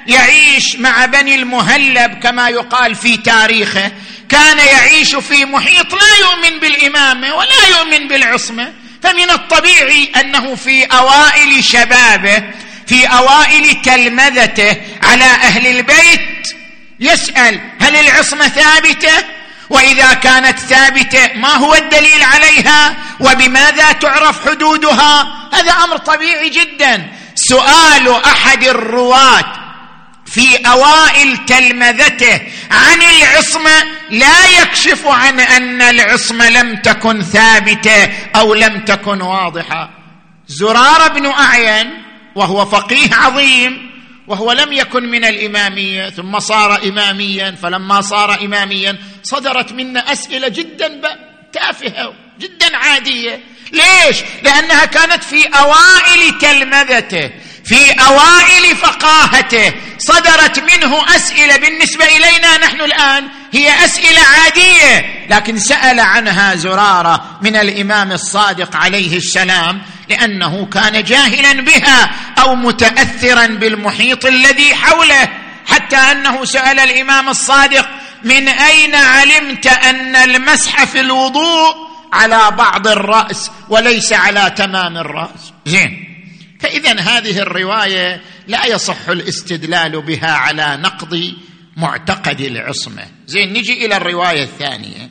يعيش مع بني المهلب كما يقال في تاريخه، كان يعيش في محيط لا يؤمن بالإمامة ولا يؤمن بالعصمة، فمن الطبيعي أنه في أوائل شبابه، في أوائل تلمذته على أهل البيت، يسأل: هل العصمة ثابتة؟ وإذا كانت ثابتة ما هو الدليل عليها؟ وبماذا تعرف حدودها؟ هذا أمر طبيعي جدا. سؤال أحد الرواة في أوائل تلمذته عن العصمة لا يكشف عن أن العصمة لم تكن ثابتة أو لم تكن واضحة. زرار بن أعين وهو فقيه عظيم، وهو لم يكن من الإمامية، ثم صار إماميا، فلما صار إماميا صدرت منا أسئلة جدا تافهة جدا عادية. ليش؟ لأنها كانت في أوائل تلمذته، في أوائل فقاهته، صدرت منه أسئلة بالنسبة إلينا نحن الآن هي أسئلة عادية، لكن سأل عنها زرارة من الإمام الصادق عليه السلام لأنه كان جاهلا بها أو متأثرا بالمحيط الذي حوله، حتى أنه سأل الإمام الصادق: من أين علمت أن المسح في الوضوء على بعض الرأس وليس على تمام الرأس؟ زين. فإذن هذه الرواية لا يصح الاستدلال بها على نقض معتقد العصمة. زين، نجي إلى الرواية الثانية.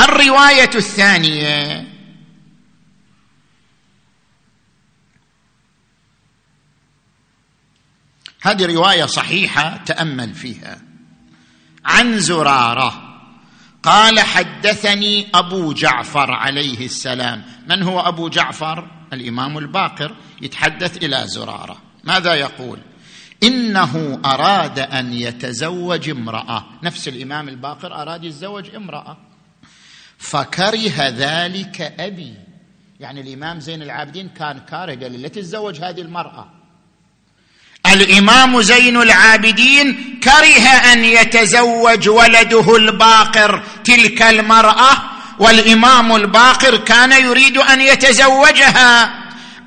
الرواية الثانية هذه رواية صحيحة، تأمل فيها. عن زرارة قال حدثني أبو جعفر عليه السلام. من هو أبو جعفر؟ الإمام الباقر يتحدث إلى زرارة، ماذا يقول؟ إنه أراد أن يتزوج امرأة، نفس الإمام الباقر أراد يتزوج امرأة، فكره ذلك أبي. يعني الإمام زين العابدين كان كاره، قال لا تتزوج هذه المرأة. الإمام زين العابدين كره أن يتزوج ولده الباقر تلك المرأة، والإمام الباقر كان يريد أن يتزوجها.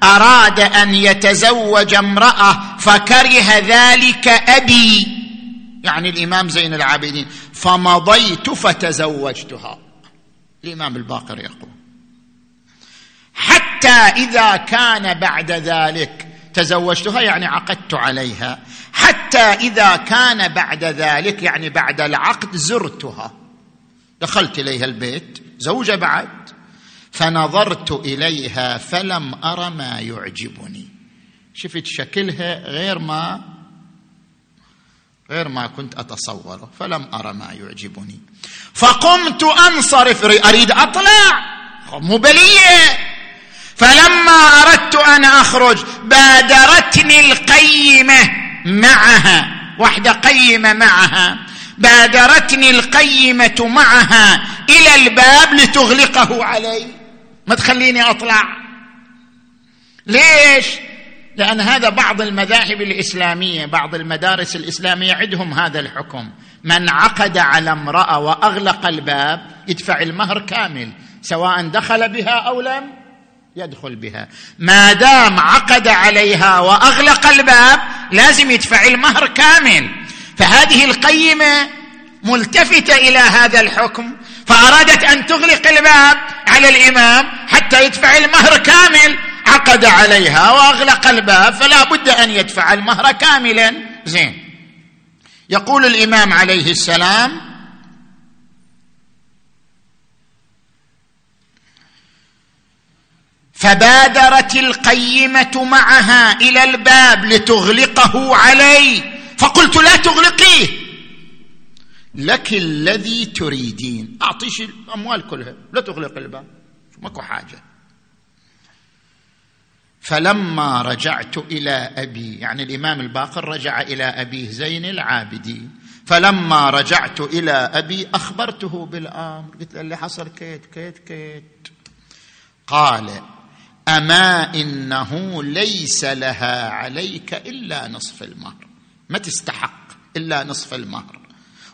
أراد أن يتزوج امرأة فكره ذلك أبي، يعني الإمام زين العابدين، فمضيت فتزوجتها. الإمام الباقر يقول حتى إذا كان بعد ذلك تزوجتها، يعني عقدت عليها، حتى إذا كان بعد ذلك، يعني بعد العقد، زرتها، دخلت إليها البيت زوجة بعد، فنظرت إليها فلم أرى ما يعجبني. شفت شكلها غير ما غير ما كنت أتصوره، فلم أرى ما يعجبني، فقمت أنصرف، أريد أطلع، مبلية. فلما أردت أن أخرج بادرتني القيمة معها، وحدة قيمة معها، بادرتني القيمة معها إلى الباب لتغلقه علي، ما تخليني أطلع. ليش؟ لأن هذا بعض المذاهب الإسلامية، بعض المدارس الإسلامية عندهم هذا الحكم، من عقد على امرأة وأغلق الباب يدفع المهر كامل، سواء دخل بها أو لم يدخل بها، ما دام عقد عليها وأغلق الباب لازم يدفع المهر كامل. فهذه القيمة ملتفتة إلى هذا الحكم، فأرادت أن تغلق الباب على الإمام حتى يدفع المهر كامل. عقد عليها وأغلق الباب فلا بد أن يدفع المهر كاملا. زين، يقول الإمام عليه السلام فبادرت القيمة معها إلى الباب لتغلقه علي، فقلت لا تغلقيه، لك الذي تريدين، أعطيش الأموال كلها، لا تغلق الباب، ماكو حاجة. فلما رجعت إلى أبي، يعني الإمام الباقر رجع إلى أبيه زين العابدين، فلما رجعت إلى أبي أخبرته بالأمر، قلت له اللي حصل كيت كيت كيت. قال أما إنه ليس لها عليك إلا نصف المهر، ما تستحق إلا نصف المهر.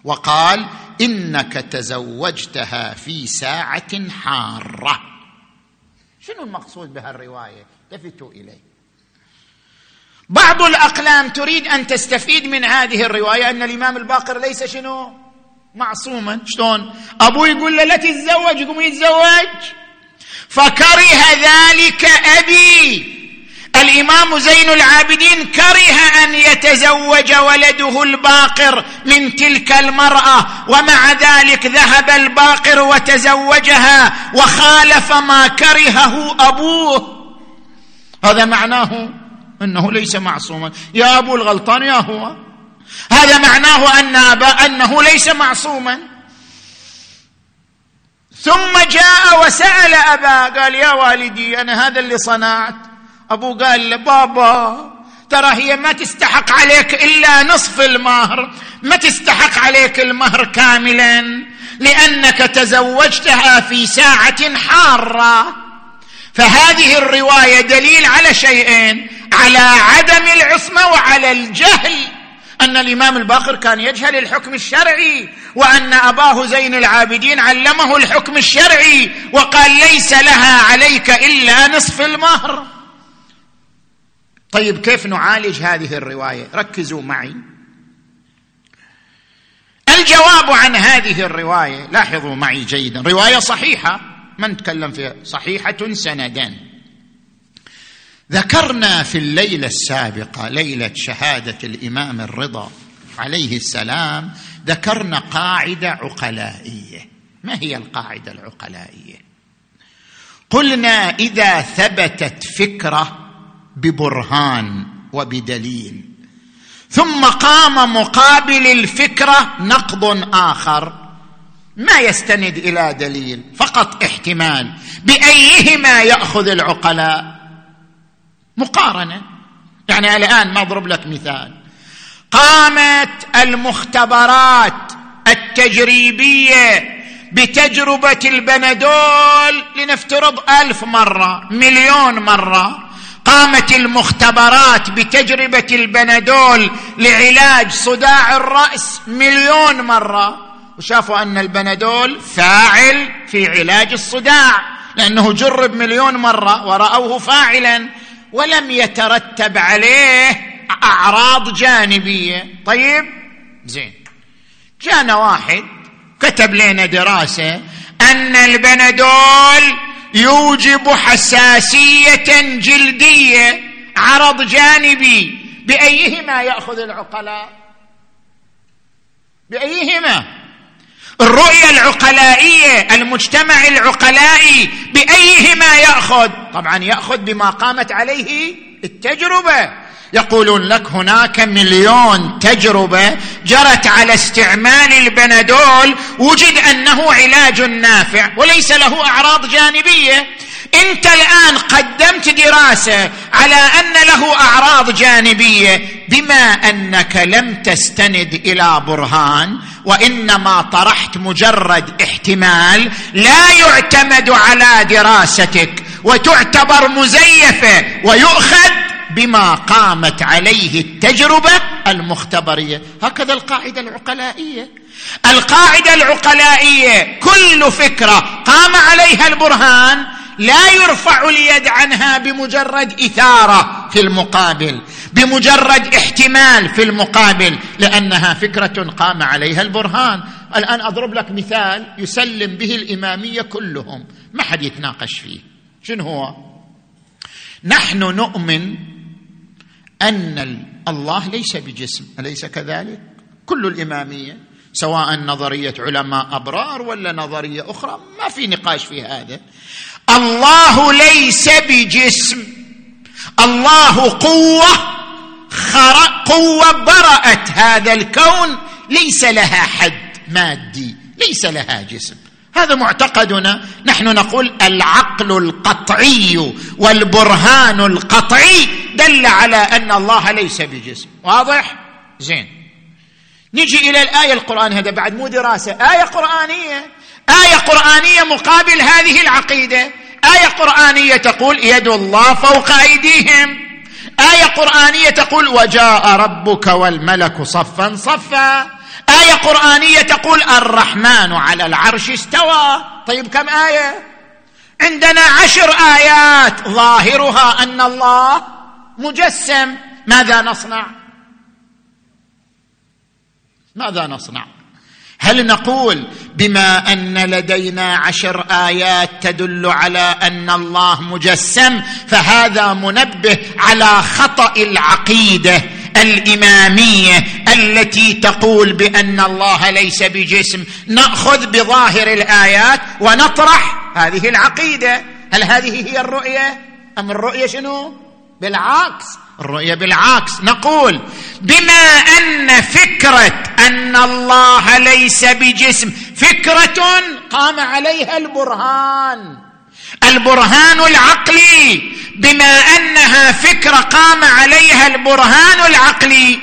وقال إنك تزوجتها في ساعة حارة. شنو المقصود بهالرواية؟ التفتوا إليه. بعض الأقلام تريد أن تستفيد من هذه الرواية أن الإمام الباقر ليس شنو معصوما. شلون؟ أبوه يقول له لا تتزوج، قوم يتزوج، فكره ذلك أبي. الإمام زين العابدين كره أن يتزوج ولده الباقر من تلك المرأة، ومع ذلك ذهب الباقر وتزوجها وخالف ما كرهه أبوه. هذا معناه أنه ليس معصوما. يا أبو الغلطان يا هو، هذا معناه أن أبا أنه ليس معصوما. ثم جاء وسأل أباه، قال يا والدي أنا هذا اللي صنعت. أبوه قال له بابا ترى هي ما تستحق عليك إلا نصف المهر، ما تستحق عليك المهر كاملا، لأنك تزوجتها في ساعة حارة. فهذه الرواية دليل على شيئين، على عدم العصمة وعلى الجهل، أن الإمام الباقر كان يجهل الحكم الشرعي، وأن أباه زين العابدين علمه الحكم الشرعي وقال ليس لها عليك إلا نصف المهر. طيب كيف نعالج هذه الرواية؟ ركزوا معي. الجواب عن هذه الرواية، لاحظوا معي جيدا، رواية صحيحة، ما نتكلم فيها، صحيحة سندان. ذكرنا في الليلة السابقة، ليلة شهادة الإمام الرضا عليه السلام، ذكرنا قاعدة عقلائية، ما هي القاعدة العقلائية؟ قلنا إذا ثبتت فكرة ببرهان وبدليل ثم قام مقابل الفكرة نقض آخر ما يستند إلى دليل، فقط احتمال، بأيهما يأخذ العقلاء؟ مقارنة. يعني الآن ما أضرب لك مثال، قامت المختبرات التجريبية بتجربة البنادول لنفترض ألف مرة مليون مرة، قامت المختبرات بتجربة البنادول لعلاج صداع الرأس مليون مرة، وشافوا أن البنادول فاعل في علاج الصداع لأنه جرب مليون مرة ورأوه فاعلا ولم يترتب عليه أعراض جانبية. طيب زين، جانا واحد كتب لنا دراسة أن البنادول يوجب حساسية جلدية، عرض جانبي، بأيهما يأخذ العقلاء؟ بأيهما؟ الرؤية العقلائية، المجتمع العقلائي، بأيهما يأخذ؟ طبعا يأخذ بما قامت عليه التجربة. يقولون لك هناك مليون تجربة جرت على استعمال البنادول وجد أنه علاج نافع وليس له أعراض جانبية، أنت الآن قدمت دراسة على أن له أعراض جانبية، بما أنك لم تستند إلى برهان وإنما طرحت مجرد احتمال لا يعتمد على دراستك وتعتبر مزيفة ويؤخذ بما قامت عليه التجربة المختبرية. هكذا القاعدة العقلائية. القاعدة العقلائية كل فكرة قام عليها البرهان لا يرفع اليد عنها بمجرد إثارة في المقابل، بمجرد احتمال في المقابل، لأنها فكرة قام عليها البرهان. الآن أضرب لك مثال يسلم به الإمامية كلهم، ما حد يتناقش فيه. شنو هو؟ نحن نؤمن أن الله ليس بجسم، أليس كذلك؟ كل الإمامية، سواء نظرية علماء أبرار ولا نظرية أخرى، ما في نقاش في هذا. الله ليس بجسم، الله قوة، قوة برأت هذا الكون، ليس لها حد مادي، ليس لها جسم. هذا معتقدنا. نحن نقول العقل القطعي والبرهان القطعي دل على أن الله ليس بجسم. واضح؟ زين، نجي إلى الآية القرآنية. هذا بعد مو دراسة، آية قرآنية، آية قرآنية مقابل هذه العقيدة. آية قرآنية تقول يد الله فوق أيديهم، آية قرآنية تقول وجاء ربك والملك صفا صفا، آية قرآنية تقول الرحمن على العرش استوى. طيب كم آية؟ عندنا عشر آيات ظاهرها أن الله مجسم. ماذا نصنع؟ ماذا نصنع؟ هل نقول بما أن لدينا عشر آيات تدل على أن الله مجسم فهذا منبه على خطأ العقيدة الإمامية التي تقول بأن الله ليس بجسم، نأخذ بظاهر الآيات ونطرح هذه العقيدة؟ هل هذه هي الرؤية؟ أم الرؤية شنو؟ بالعكس، الرؤية بالعكس. نقول بما أن فكرة أن الله ليس بجسم فكرة قام عليها البرهان، البرهان العقلي، بما أنها فكرة قام عليها البرهان العقلي،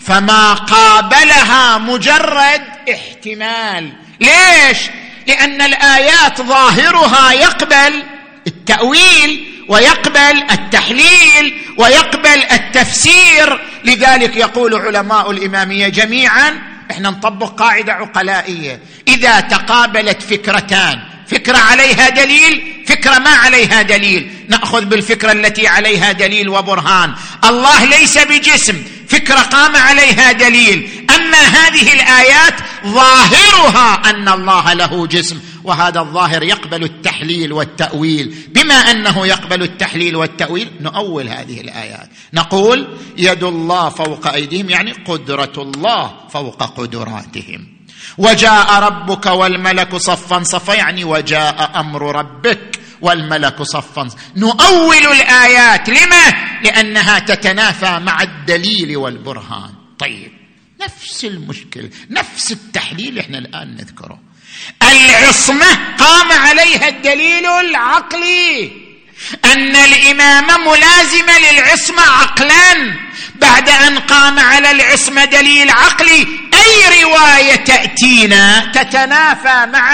فما قابلها مجرد احتمال. ليش؟ لأن الآيات ظاهرها يقبل التأويل ويقبل التحليل ويقبل التفسير. لذلك يقول علماء الإمامية جميعا احنا نطبق قاعدة عقلائية، إذا تقابلت فكرتان، فكرة عليها دليل، فكرة ما عليها دليل، نأخذ بالفكرة التي عليها دليل وبرهان. الله ليس بجسم، فكرة قام عليها دليل، أما هذه الآيات ظاهرها أن الله له جسم، وهذا الظاهر يقبل التحليل والتأويل. بما أنه يقبل التحليل والتأويل نؤول هذه الآيات، نقول يد الله فوق أيديهم يعني قدرة الله فوق قدراتهم، وجاء ربك والملك صفا صفا، يعني وجاء أمر ربك والملك صفا. نؤول الآيات، لما؟ لأنها تتنافى مع الدليل والبرهان. طيب، نفس المشكلة، نفس التحليل احنا الآن نذكره. العصمة قام عليها الدليل العقلي، أن الإمامة ملازمة للعصمة عقلا، بعد أن قام على العصمة دليل عقلي، أي رواية تأتينا تتنافى مع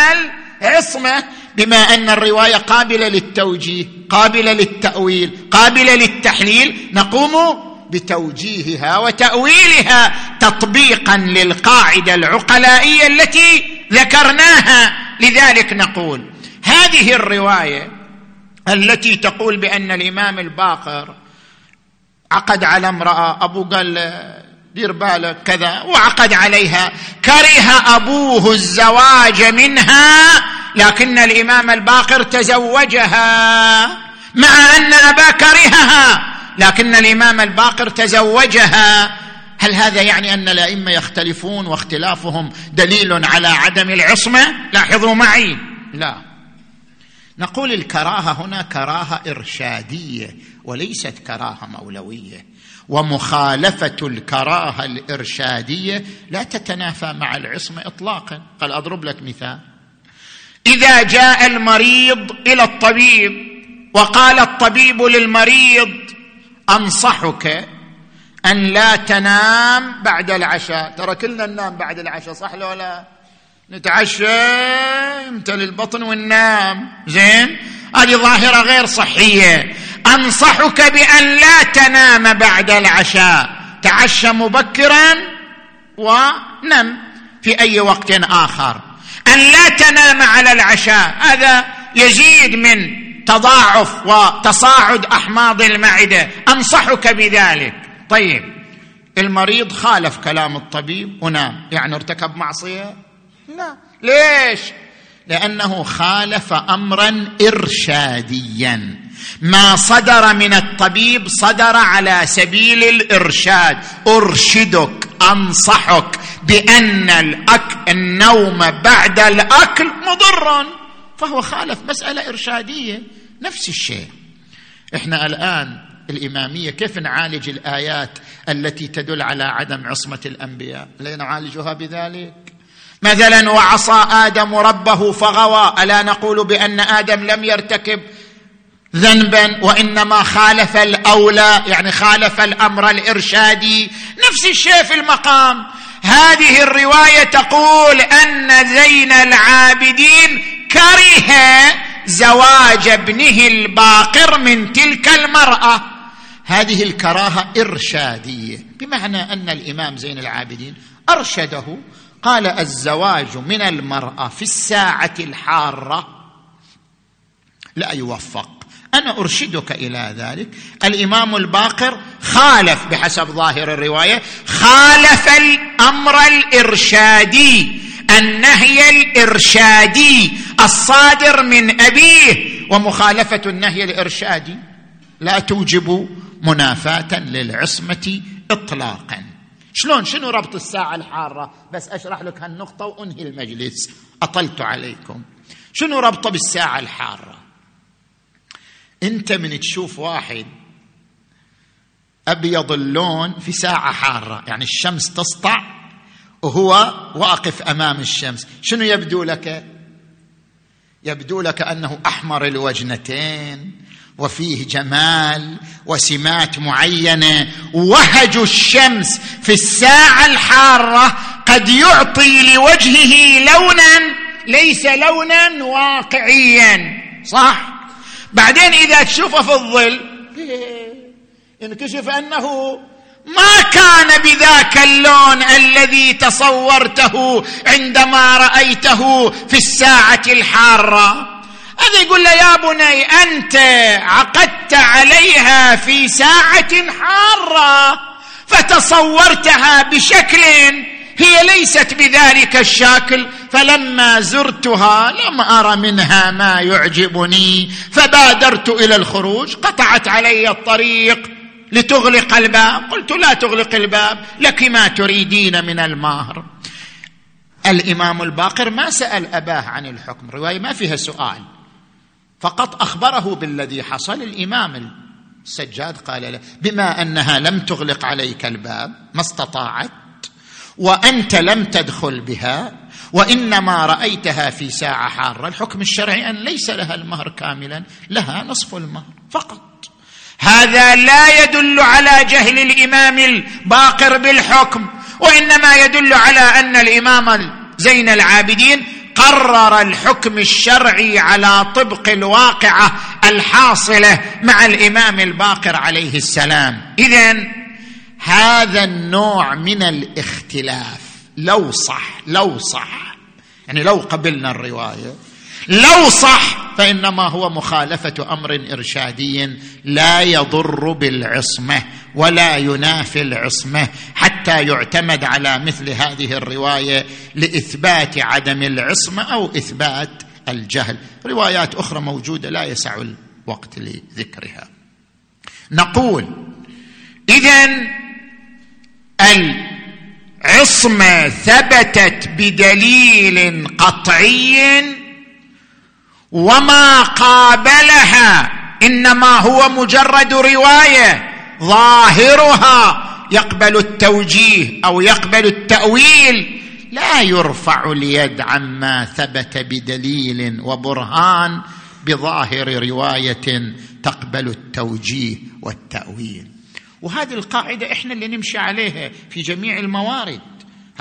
العصمة، بما أن الرواية قابلة للتوجيه، قابلة للتأويل، قابلة للتحليل، نقوم بتوجيهها وتأويلها تطبيقا للقاعدة العقلائية التي ذكرناها. لذلك نقول هذه الرواية التي تقول بأن الإمام الباقر عقد على امرأة، أبو قال دير بالك كذا، وعقد عليها، كره أبوه الزواج منها، لكن الإمام الباقر تزوجها مع أن أباه كرهها، لكن الإمام الباقر تزوجها. هل هذا يعني أن الأئمة يختلفون واختلافهم دليل على عدم العصمة؟ لاحظوا معي، لا، نقول الكراهة هنا كراهة إرشادية وليست كراهة مولوية، ومخالفة الكراهة الإرشادية لا تتنافى مع العصمة إطلاقا. قال أضرب لك مثال، إذا جاء المريض إلى الطبيب وقال الطبيب للمريض أنصحك أن لا تنام بعد العشاء، ترى كلنا ننام بعد العشاء، صح لو لا؟ نتعشى نمتلي البطن وننام، زين؟ هذه ظاهرة غير صحية. أنصحك بأن لا تنام بعد العشاء، تعشى مبكرا ونم في أي وقت آخر. أن لا تنام على العشاء هذا يزيد من تضاعف وتصاعد أحماض المعدة، أنصحك بذلك. طيب، المريض خالف كلام الطبيب ونام، يعني ارتكب معصية؟ لا. ليش؟ لأنه خالف أمرا إرشاديا، ما صدر من الطبيب صدر على سبيل الإرشاد، أرشدك، أنصحك بأن الأكل، النوم بعد الأكل مضر، فهو خالف مسألة إرشادية. نفس الشيء إحنا الآن الإمامية كيف نعالج الآيات التي تدل على عدم عصمة الأنبياء؟ لنعالجها بذلك. مثلا، وعصى آدم ربه فغوى، ألا نقول بأن آدم لم يرتكب ذنبا وإنما خالف الأولى، يعني خالف الأمر الإرشادي. نفس الشيء في المقام، هذه الرواية تقول أن زين العابدين كره زواج ابنه الباقر من تلك المرأة، هذه الكراهة إرشادية، بمعنى أن الإمام زين العابدين أرشده، قال الزواج من المرأة في الساعة الحارة لا يوفق، أنا أرشدك إلى ذلك. الإمام الباقر خالف بحسب ظاهر الرواية، خالف الأمر الإرشادي، النهي الإرشادي الصادر من أبيه، ومخالفة النهي الإرشادي لا توجب منافاة للعصمة إطلاقا. شلون؟ شنو ربط الساعة الحارة؟ بس أشرح لك هالنقطة وأنهي المجلس، أطلت عليكم. شنو ربطه بالساعة الحارة؟ أنت من تشوف واحد أبيض اللون في ساعة حارة، يعني الشمس تسطع وهو واقف أمام الشمس، شنو يبدو لك؟ يبدو لك أنه أحمر الوجنتين وفيه جمال وسمات معينة، وهج الشمس في الساعة الحارة قد يعطي لوجهه لونا ليس لونا واقعيا، صح؟ بعدين إذا تشوفه في الظل انكشف أنه ما كان بذاك اللون الذي تصورته عندما رأيته في الساعة الحارة. هذا يقول له يا بني أنت عقدت عليها في ساعة حارة فتصورتها بشكل هي ليست بذلك الشكل، فلما زرتها لم أرى منها ما يعجبني فبادرت إلى الخروج، قطعت علي الطريق لتغلق الباب، قلت لا تغلق الباب، لك ما تريدين من المهر. الإمام الباقر ما سأل أباه عن الحكم، رواية ما فيها سؤال، فقط أخبره بالذي حصل. الإمام السجاد قال له: بما أنها لم تغلق عليك الباب ما استطاعت، وأنت لم تدخل بها، وإنما رأيتها في ساعة حارة، الحكم الشرعي أن ليس لها المهر كاملا، لها نصف المهر فقط. هذا لا يدل على جهل الإمام الباقر بالحكم، وإنما يدل على أن الإمام زين العابدين قرر الحكم الشرعي على طبق الواقعة الحاصلة مع الإمام الباقر عليه السلام. إذن هذا النوع من الاختلاف لو صح لو صح يعني لو قبلنا الرواية، لو صح فإنما هو مخالفة أمر إرشادي لا يضر بالعصمة ولا ينافي العصمة، حتى يعتمد على مثل هذه الرواية لإثبات عدم العصمة أو إثبات الجهل. روايات أخرى موجودة لا يسع الوقت لذكرها. نقول إذن العصمة ثبتت بدليل قطعي، وما قابلها إنما هو مجرد رواية ظاهرها يقبل التوجيه أو يقبل التأويل، لا يرفع اليد عما ثبت بدليل وبرهان بظاهر رواية تقبل التوجيه والتأويل. وهذه القاعدة إحنا اللي نمشي عليها في جميع الموارد،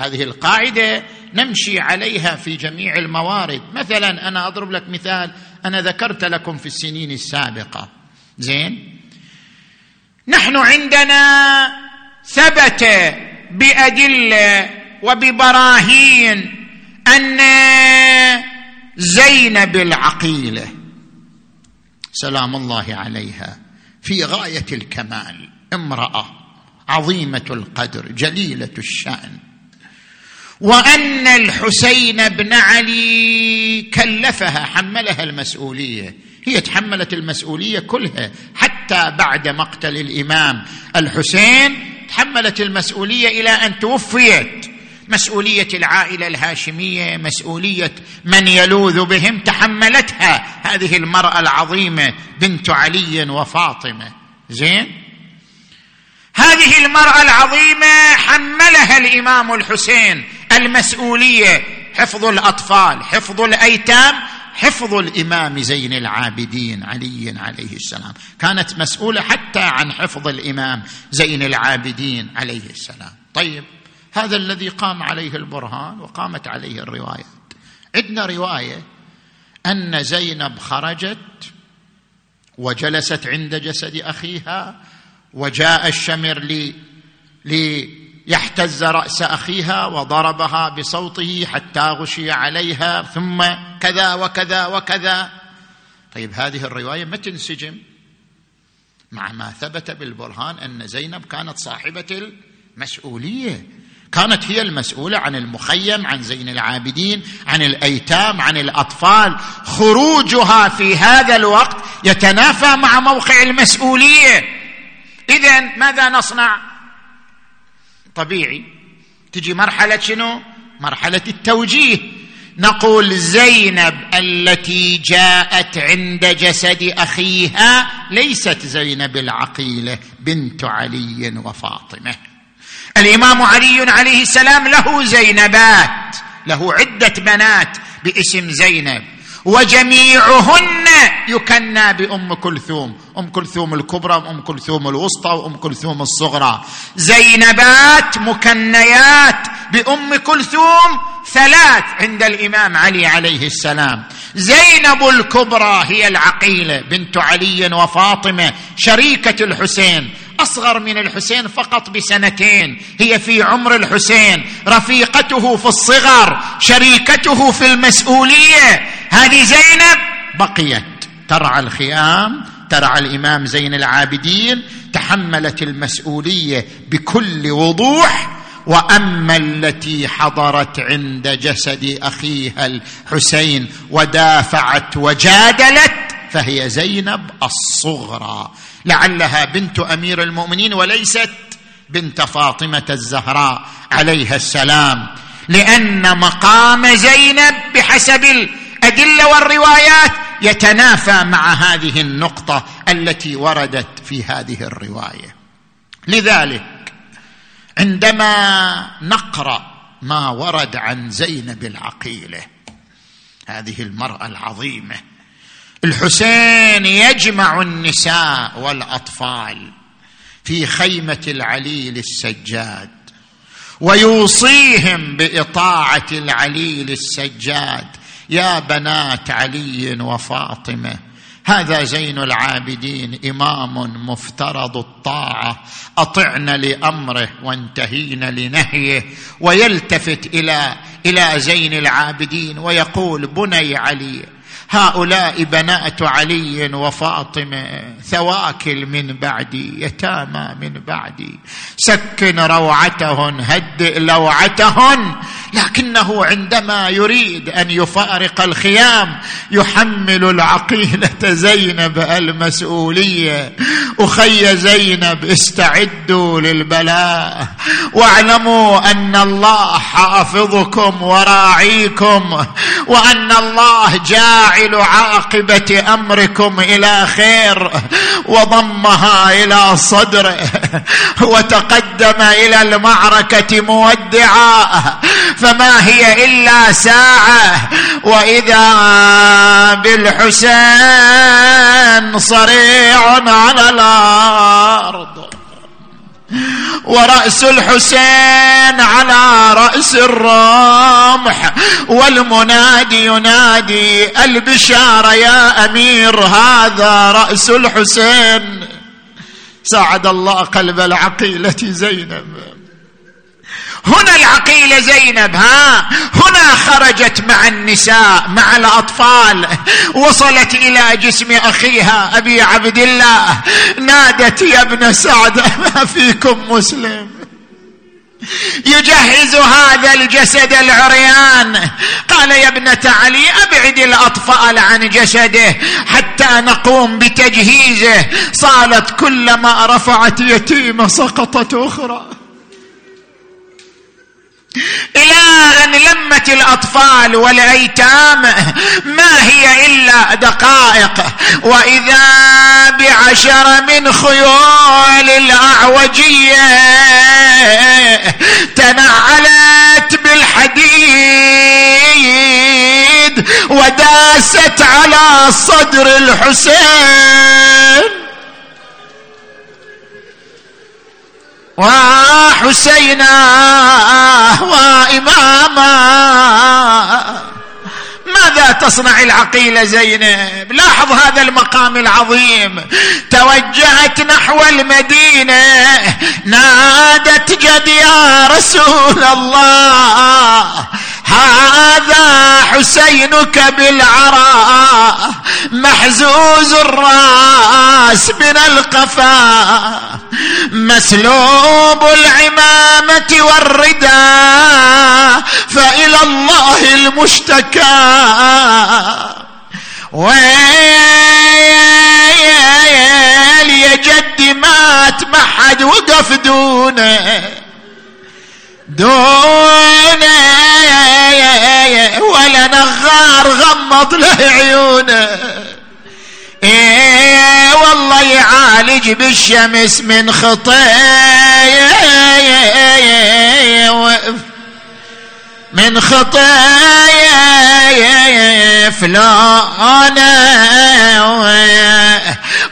هذه القاعدة نمشي عليها في جميع الموارد. مثلا أنا أضرب لك مثال، أنا ذكرت لكم في السنين السابقة، زين، نحن عندنا ثبت بأدلة وببراهين أن زينب العقيلة سلام الله عليها في غاية الكمال، امرأة عظيمة القدر جليلة الشأن، وأن الحسين بن علي كلفها، حملها المسؤولية، هي تحملت المسؤولية كلها حتى بعد مقتل الإمام الحسين، تحملت المسؤولية إلى أن توفيت، مسؤولية العائلة الهاشمية، مسؤولية من يلوذ بهم تحملتها هذه المرأة العظيمة بنت علي وفاطمة. زين، هذه المرأة العظيمة حملها الإمام الحسين المسؤولية، حفظ الأطفال، حفظ الأيتام، حفظ الإمام زين العابدين علي عليه السلام، كانت مسؤولة حتى عن حفظ الإمام زين العابدين عليه السلام. طيب، هذا الذي قام عليه البرهان وقامت عليه الروايات. عندنا رواية أن زينب خرجت وجلست عند جسد أخيها، وجاء الشمر لي ليحتز رأس أخيها وضربها بصوته حتى غشي عليها، ثم كذا وكذا وكذا. طيب، هذه الرواية ما تنسجم مع ما ثبت بالبرهان أن زينب كانت صاحبة المسؤولية، كانت هي المسؤولة عن المخيم، عن زين العابدين، عن الأيتام، عن الأطفال. خروجها في هذا الوقت يتنافى مع موقع المسؤولية. إذن ماذا نصنع؟ طبيعي تجي مرحلة شنو؟ مرحلة التوجيه. نقول زينب التي جاءت عند جسد أخيها ليست زينب العقيلة بنت علي وفاطمة. الإمام علي عليه السلام له زينبات، له عدة بنات باسم زينب، وجميعهن يكنى بأم كلثوم، أم كلثوم الكبرى وأم كلثوم الوسطى وأم كلثوم الصغرى، زينبات مكنيات بأم كلثوم ثلاث عند الإمام علي عليه السلام. زينب الكبرى هي العقيلة بنت علي وفاطمة، شريكة الحسين، أصغر من الحسين فقط بسنتين، هي في عمر الحسين، رفيقته في الصغر، شريكته في المسؤولية. هذه زينب بقيت ترعى الخيام، ترعى الإمام زين العابدين، تحملت المسؤولية بكل وضوح. وأما التي حضرت عند جسد أخيها الحسين ودافعت وجادلت فهي زينب الصغرى، لعلها بنت أمير المؤمنين وليست بنت فاطمة الزهراء عليها السلام. لأن مقام زينب بحسب الأدلة والروايات يتنافى مع هذه النقطة التي وردت في هذه الرواية. لذلك عندما نقرأ ما ورد عن زينب العقيلة، هذه المرأة العظيمة، الحسين يجمع النساء والأطفال في خيمة العليل السجاد ويوصيهم بإطاعة العليل السجاد: يا بنات علي وفاطمة، هذا زين العابدين إمام مفترض الطاعة، أطعن لأمره وانتهين لنهيه. ويلتفت إلى إلى زين العابدين ويقول: بني علي، هؤلاء بنات علي وفاطمة، ثواكل من بعدي، يتامى من بعدي، سكن روعتهن، هدئ لوعتهن. لكنه عندما يريد أن يفارق الخيام يحمل العقيلة زينب المسؤولية: أخي زينب، استعدوا للبلاء، واعلموا أن الله حافظكم وراعيكم، وأن الله جاعل عاقبة أمركم إلى خير. وضمها إلى صدره وتقدم إلى المعركة مودعا، فما هي إلا ساعة وإذا بالحسين صريع على الأرض، ورأس الحسين على رأس الرمح، والمنادي ينادي: البشارة يا أمير، هذا رأس الحسين. ساعد الله قلب العقيلة زينب. هنا العقيلة زينب ها هنا خرجت مع النساء مع الأطفال، وصلت إلى جسم أخيها أبي عبد الله، نادت: يا ابن سعد، ما فيكم مسلم. يجهز هذا الجسد العريان. قال: يا ابنة علي، أبعد الأطفال عن جسده حتى نقوم بتجهيزه. صارت كلما رفعت يتيمة سقطت أخرى، إلى أن لمت الأطفال والأيتام ما هي إلا دقائق وإذا بعشر من خيول الأعوجية تنعلت بالحديد وداست على صدر الحسين. وحسينا وإماما، ماذا تصنع العقيلة زينب؟ لاحظ هذا المقام العظيم. توجهت نحو المدينة، نادت: جد يا رسول الله، هذا حسينك بالعراء محزوز الراس من القفا، مسلوب العمامة والرداء، فإلى الله المشتكى. ويل يا جدي، مات، ما حد وقف دونه دونه ولا نغار غمض له عيونه. ايه والله يعالج بالشمس من خطايا من خطايا فلانه،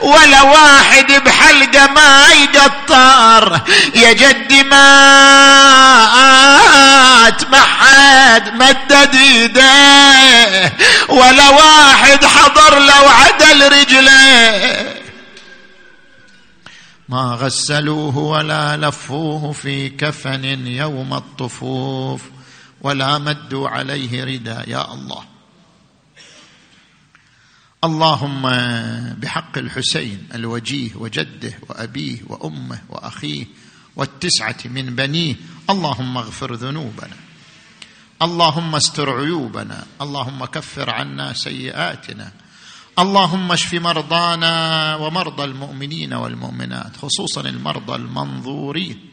ولا واحد بحلقه ما يقطر. يا جدي مات، ما حد مدد ايده، ولا واحد حضر لو عدل رجله. ما غسلوه ولا لفوه في كفن يوم الطفوف، ولا مدوا عليه رداء. يا الله، اللهم بحق الحسين الوجيه وجده وأبيه وأمه وأخيه والتسعة من بنيه، اللهم اغفر ذنوبنا، اللهم استر عيوبنا، اللهم كفر عنا سيئاتنا، اللهم اشف مرضانا ومرضى المؤمنين والمؤمنات، خصوصا المرضى المنظورين.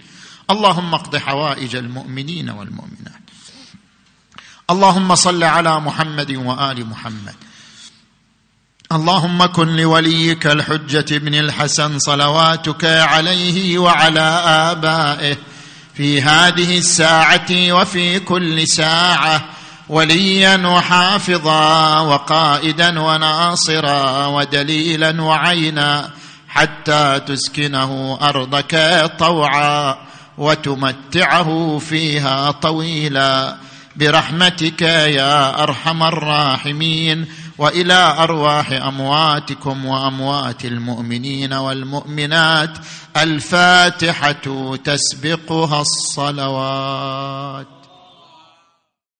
اللهم اقض حوائج المؤمنين والمؤمنات، اللهم صل على محمد وآل محمد. اللهم كن لوليك الحجة بن الحسن صلواتك عليه وعلى آبائه في هذه الساعة وفي كل ساعة وليا وحافظا وقائدا وناصرا ودليلا وعينا حتى تسكنه أرضك طوعا وتمتعه فيها طويلا برحمتك يا أرحم الراحمين. وإلى أرواح أمواتكم وأموات المؤمنين والمؤمنات الفاتحة تسبقها الصلوات.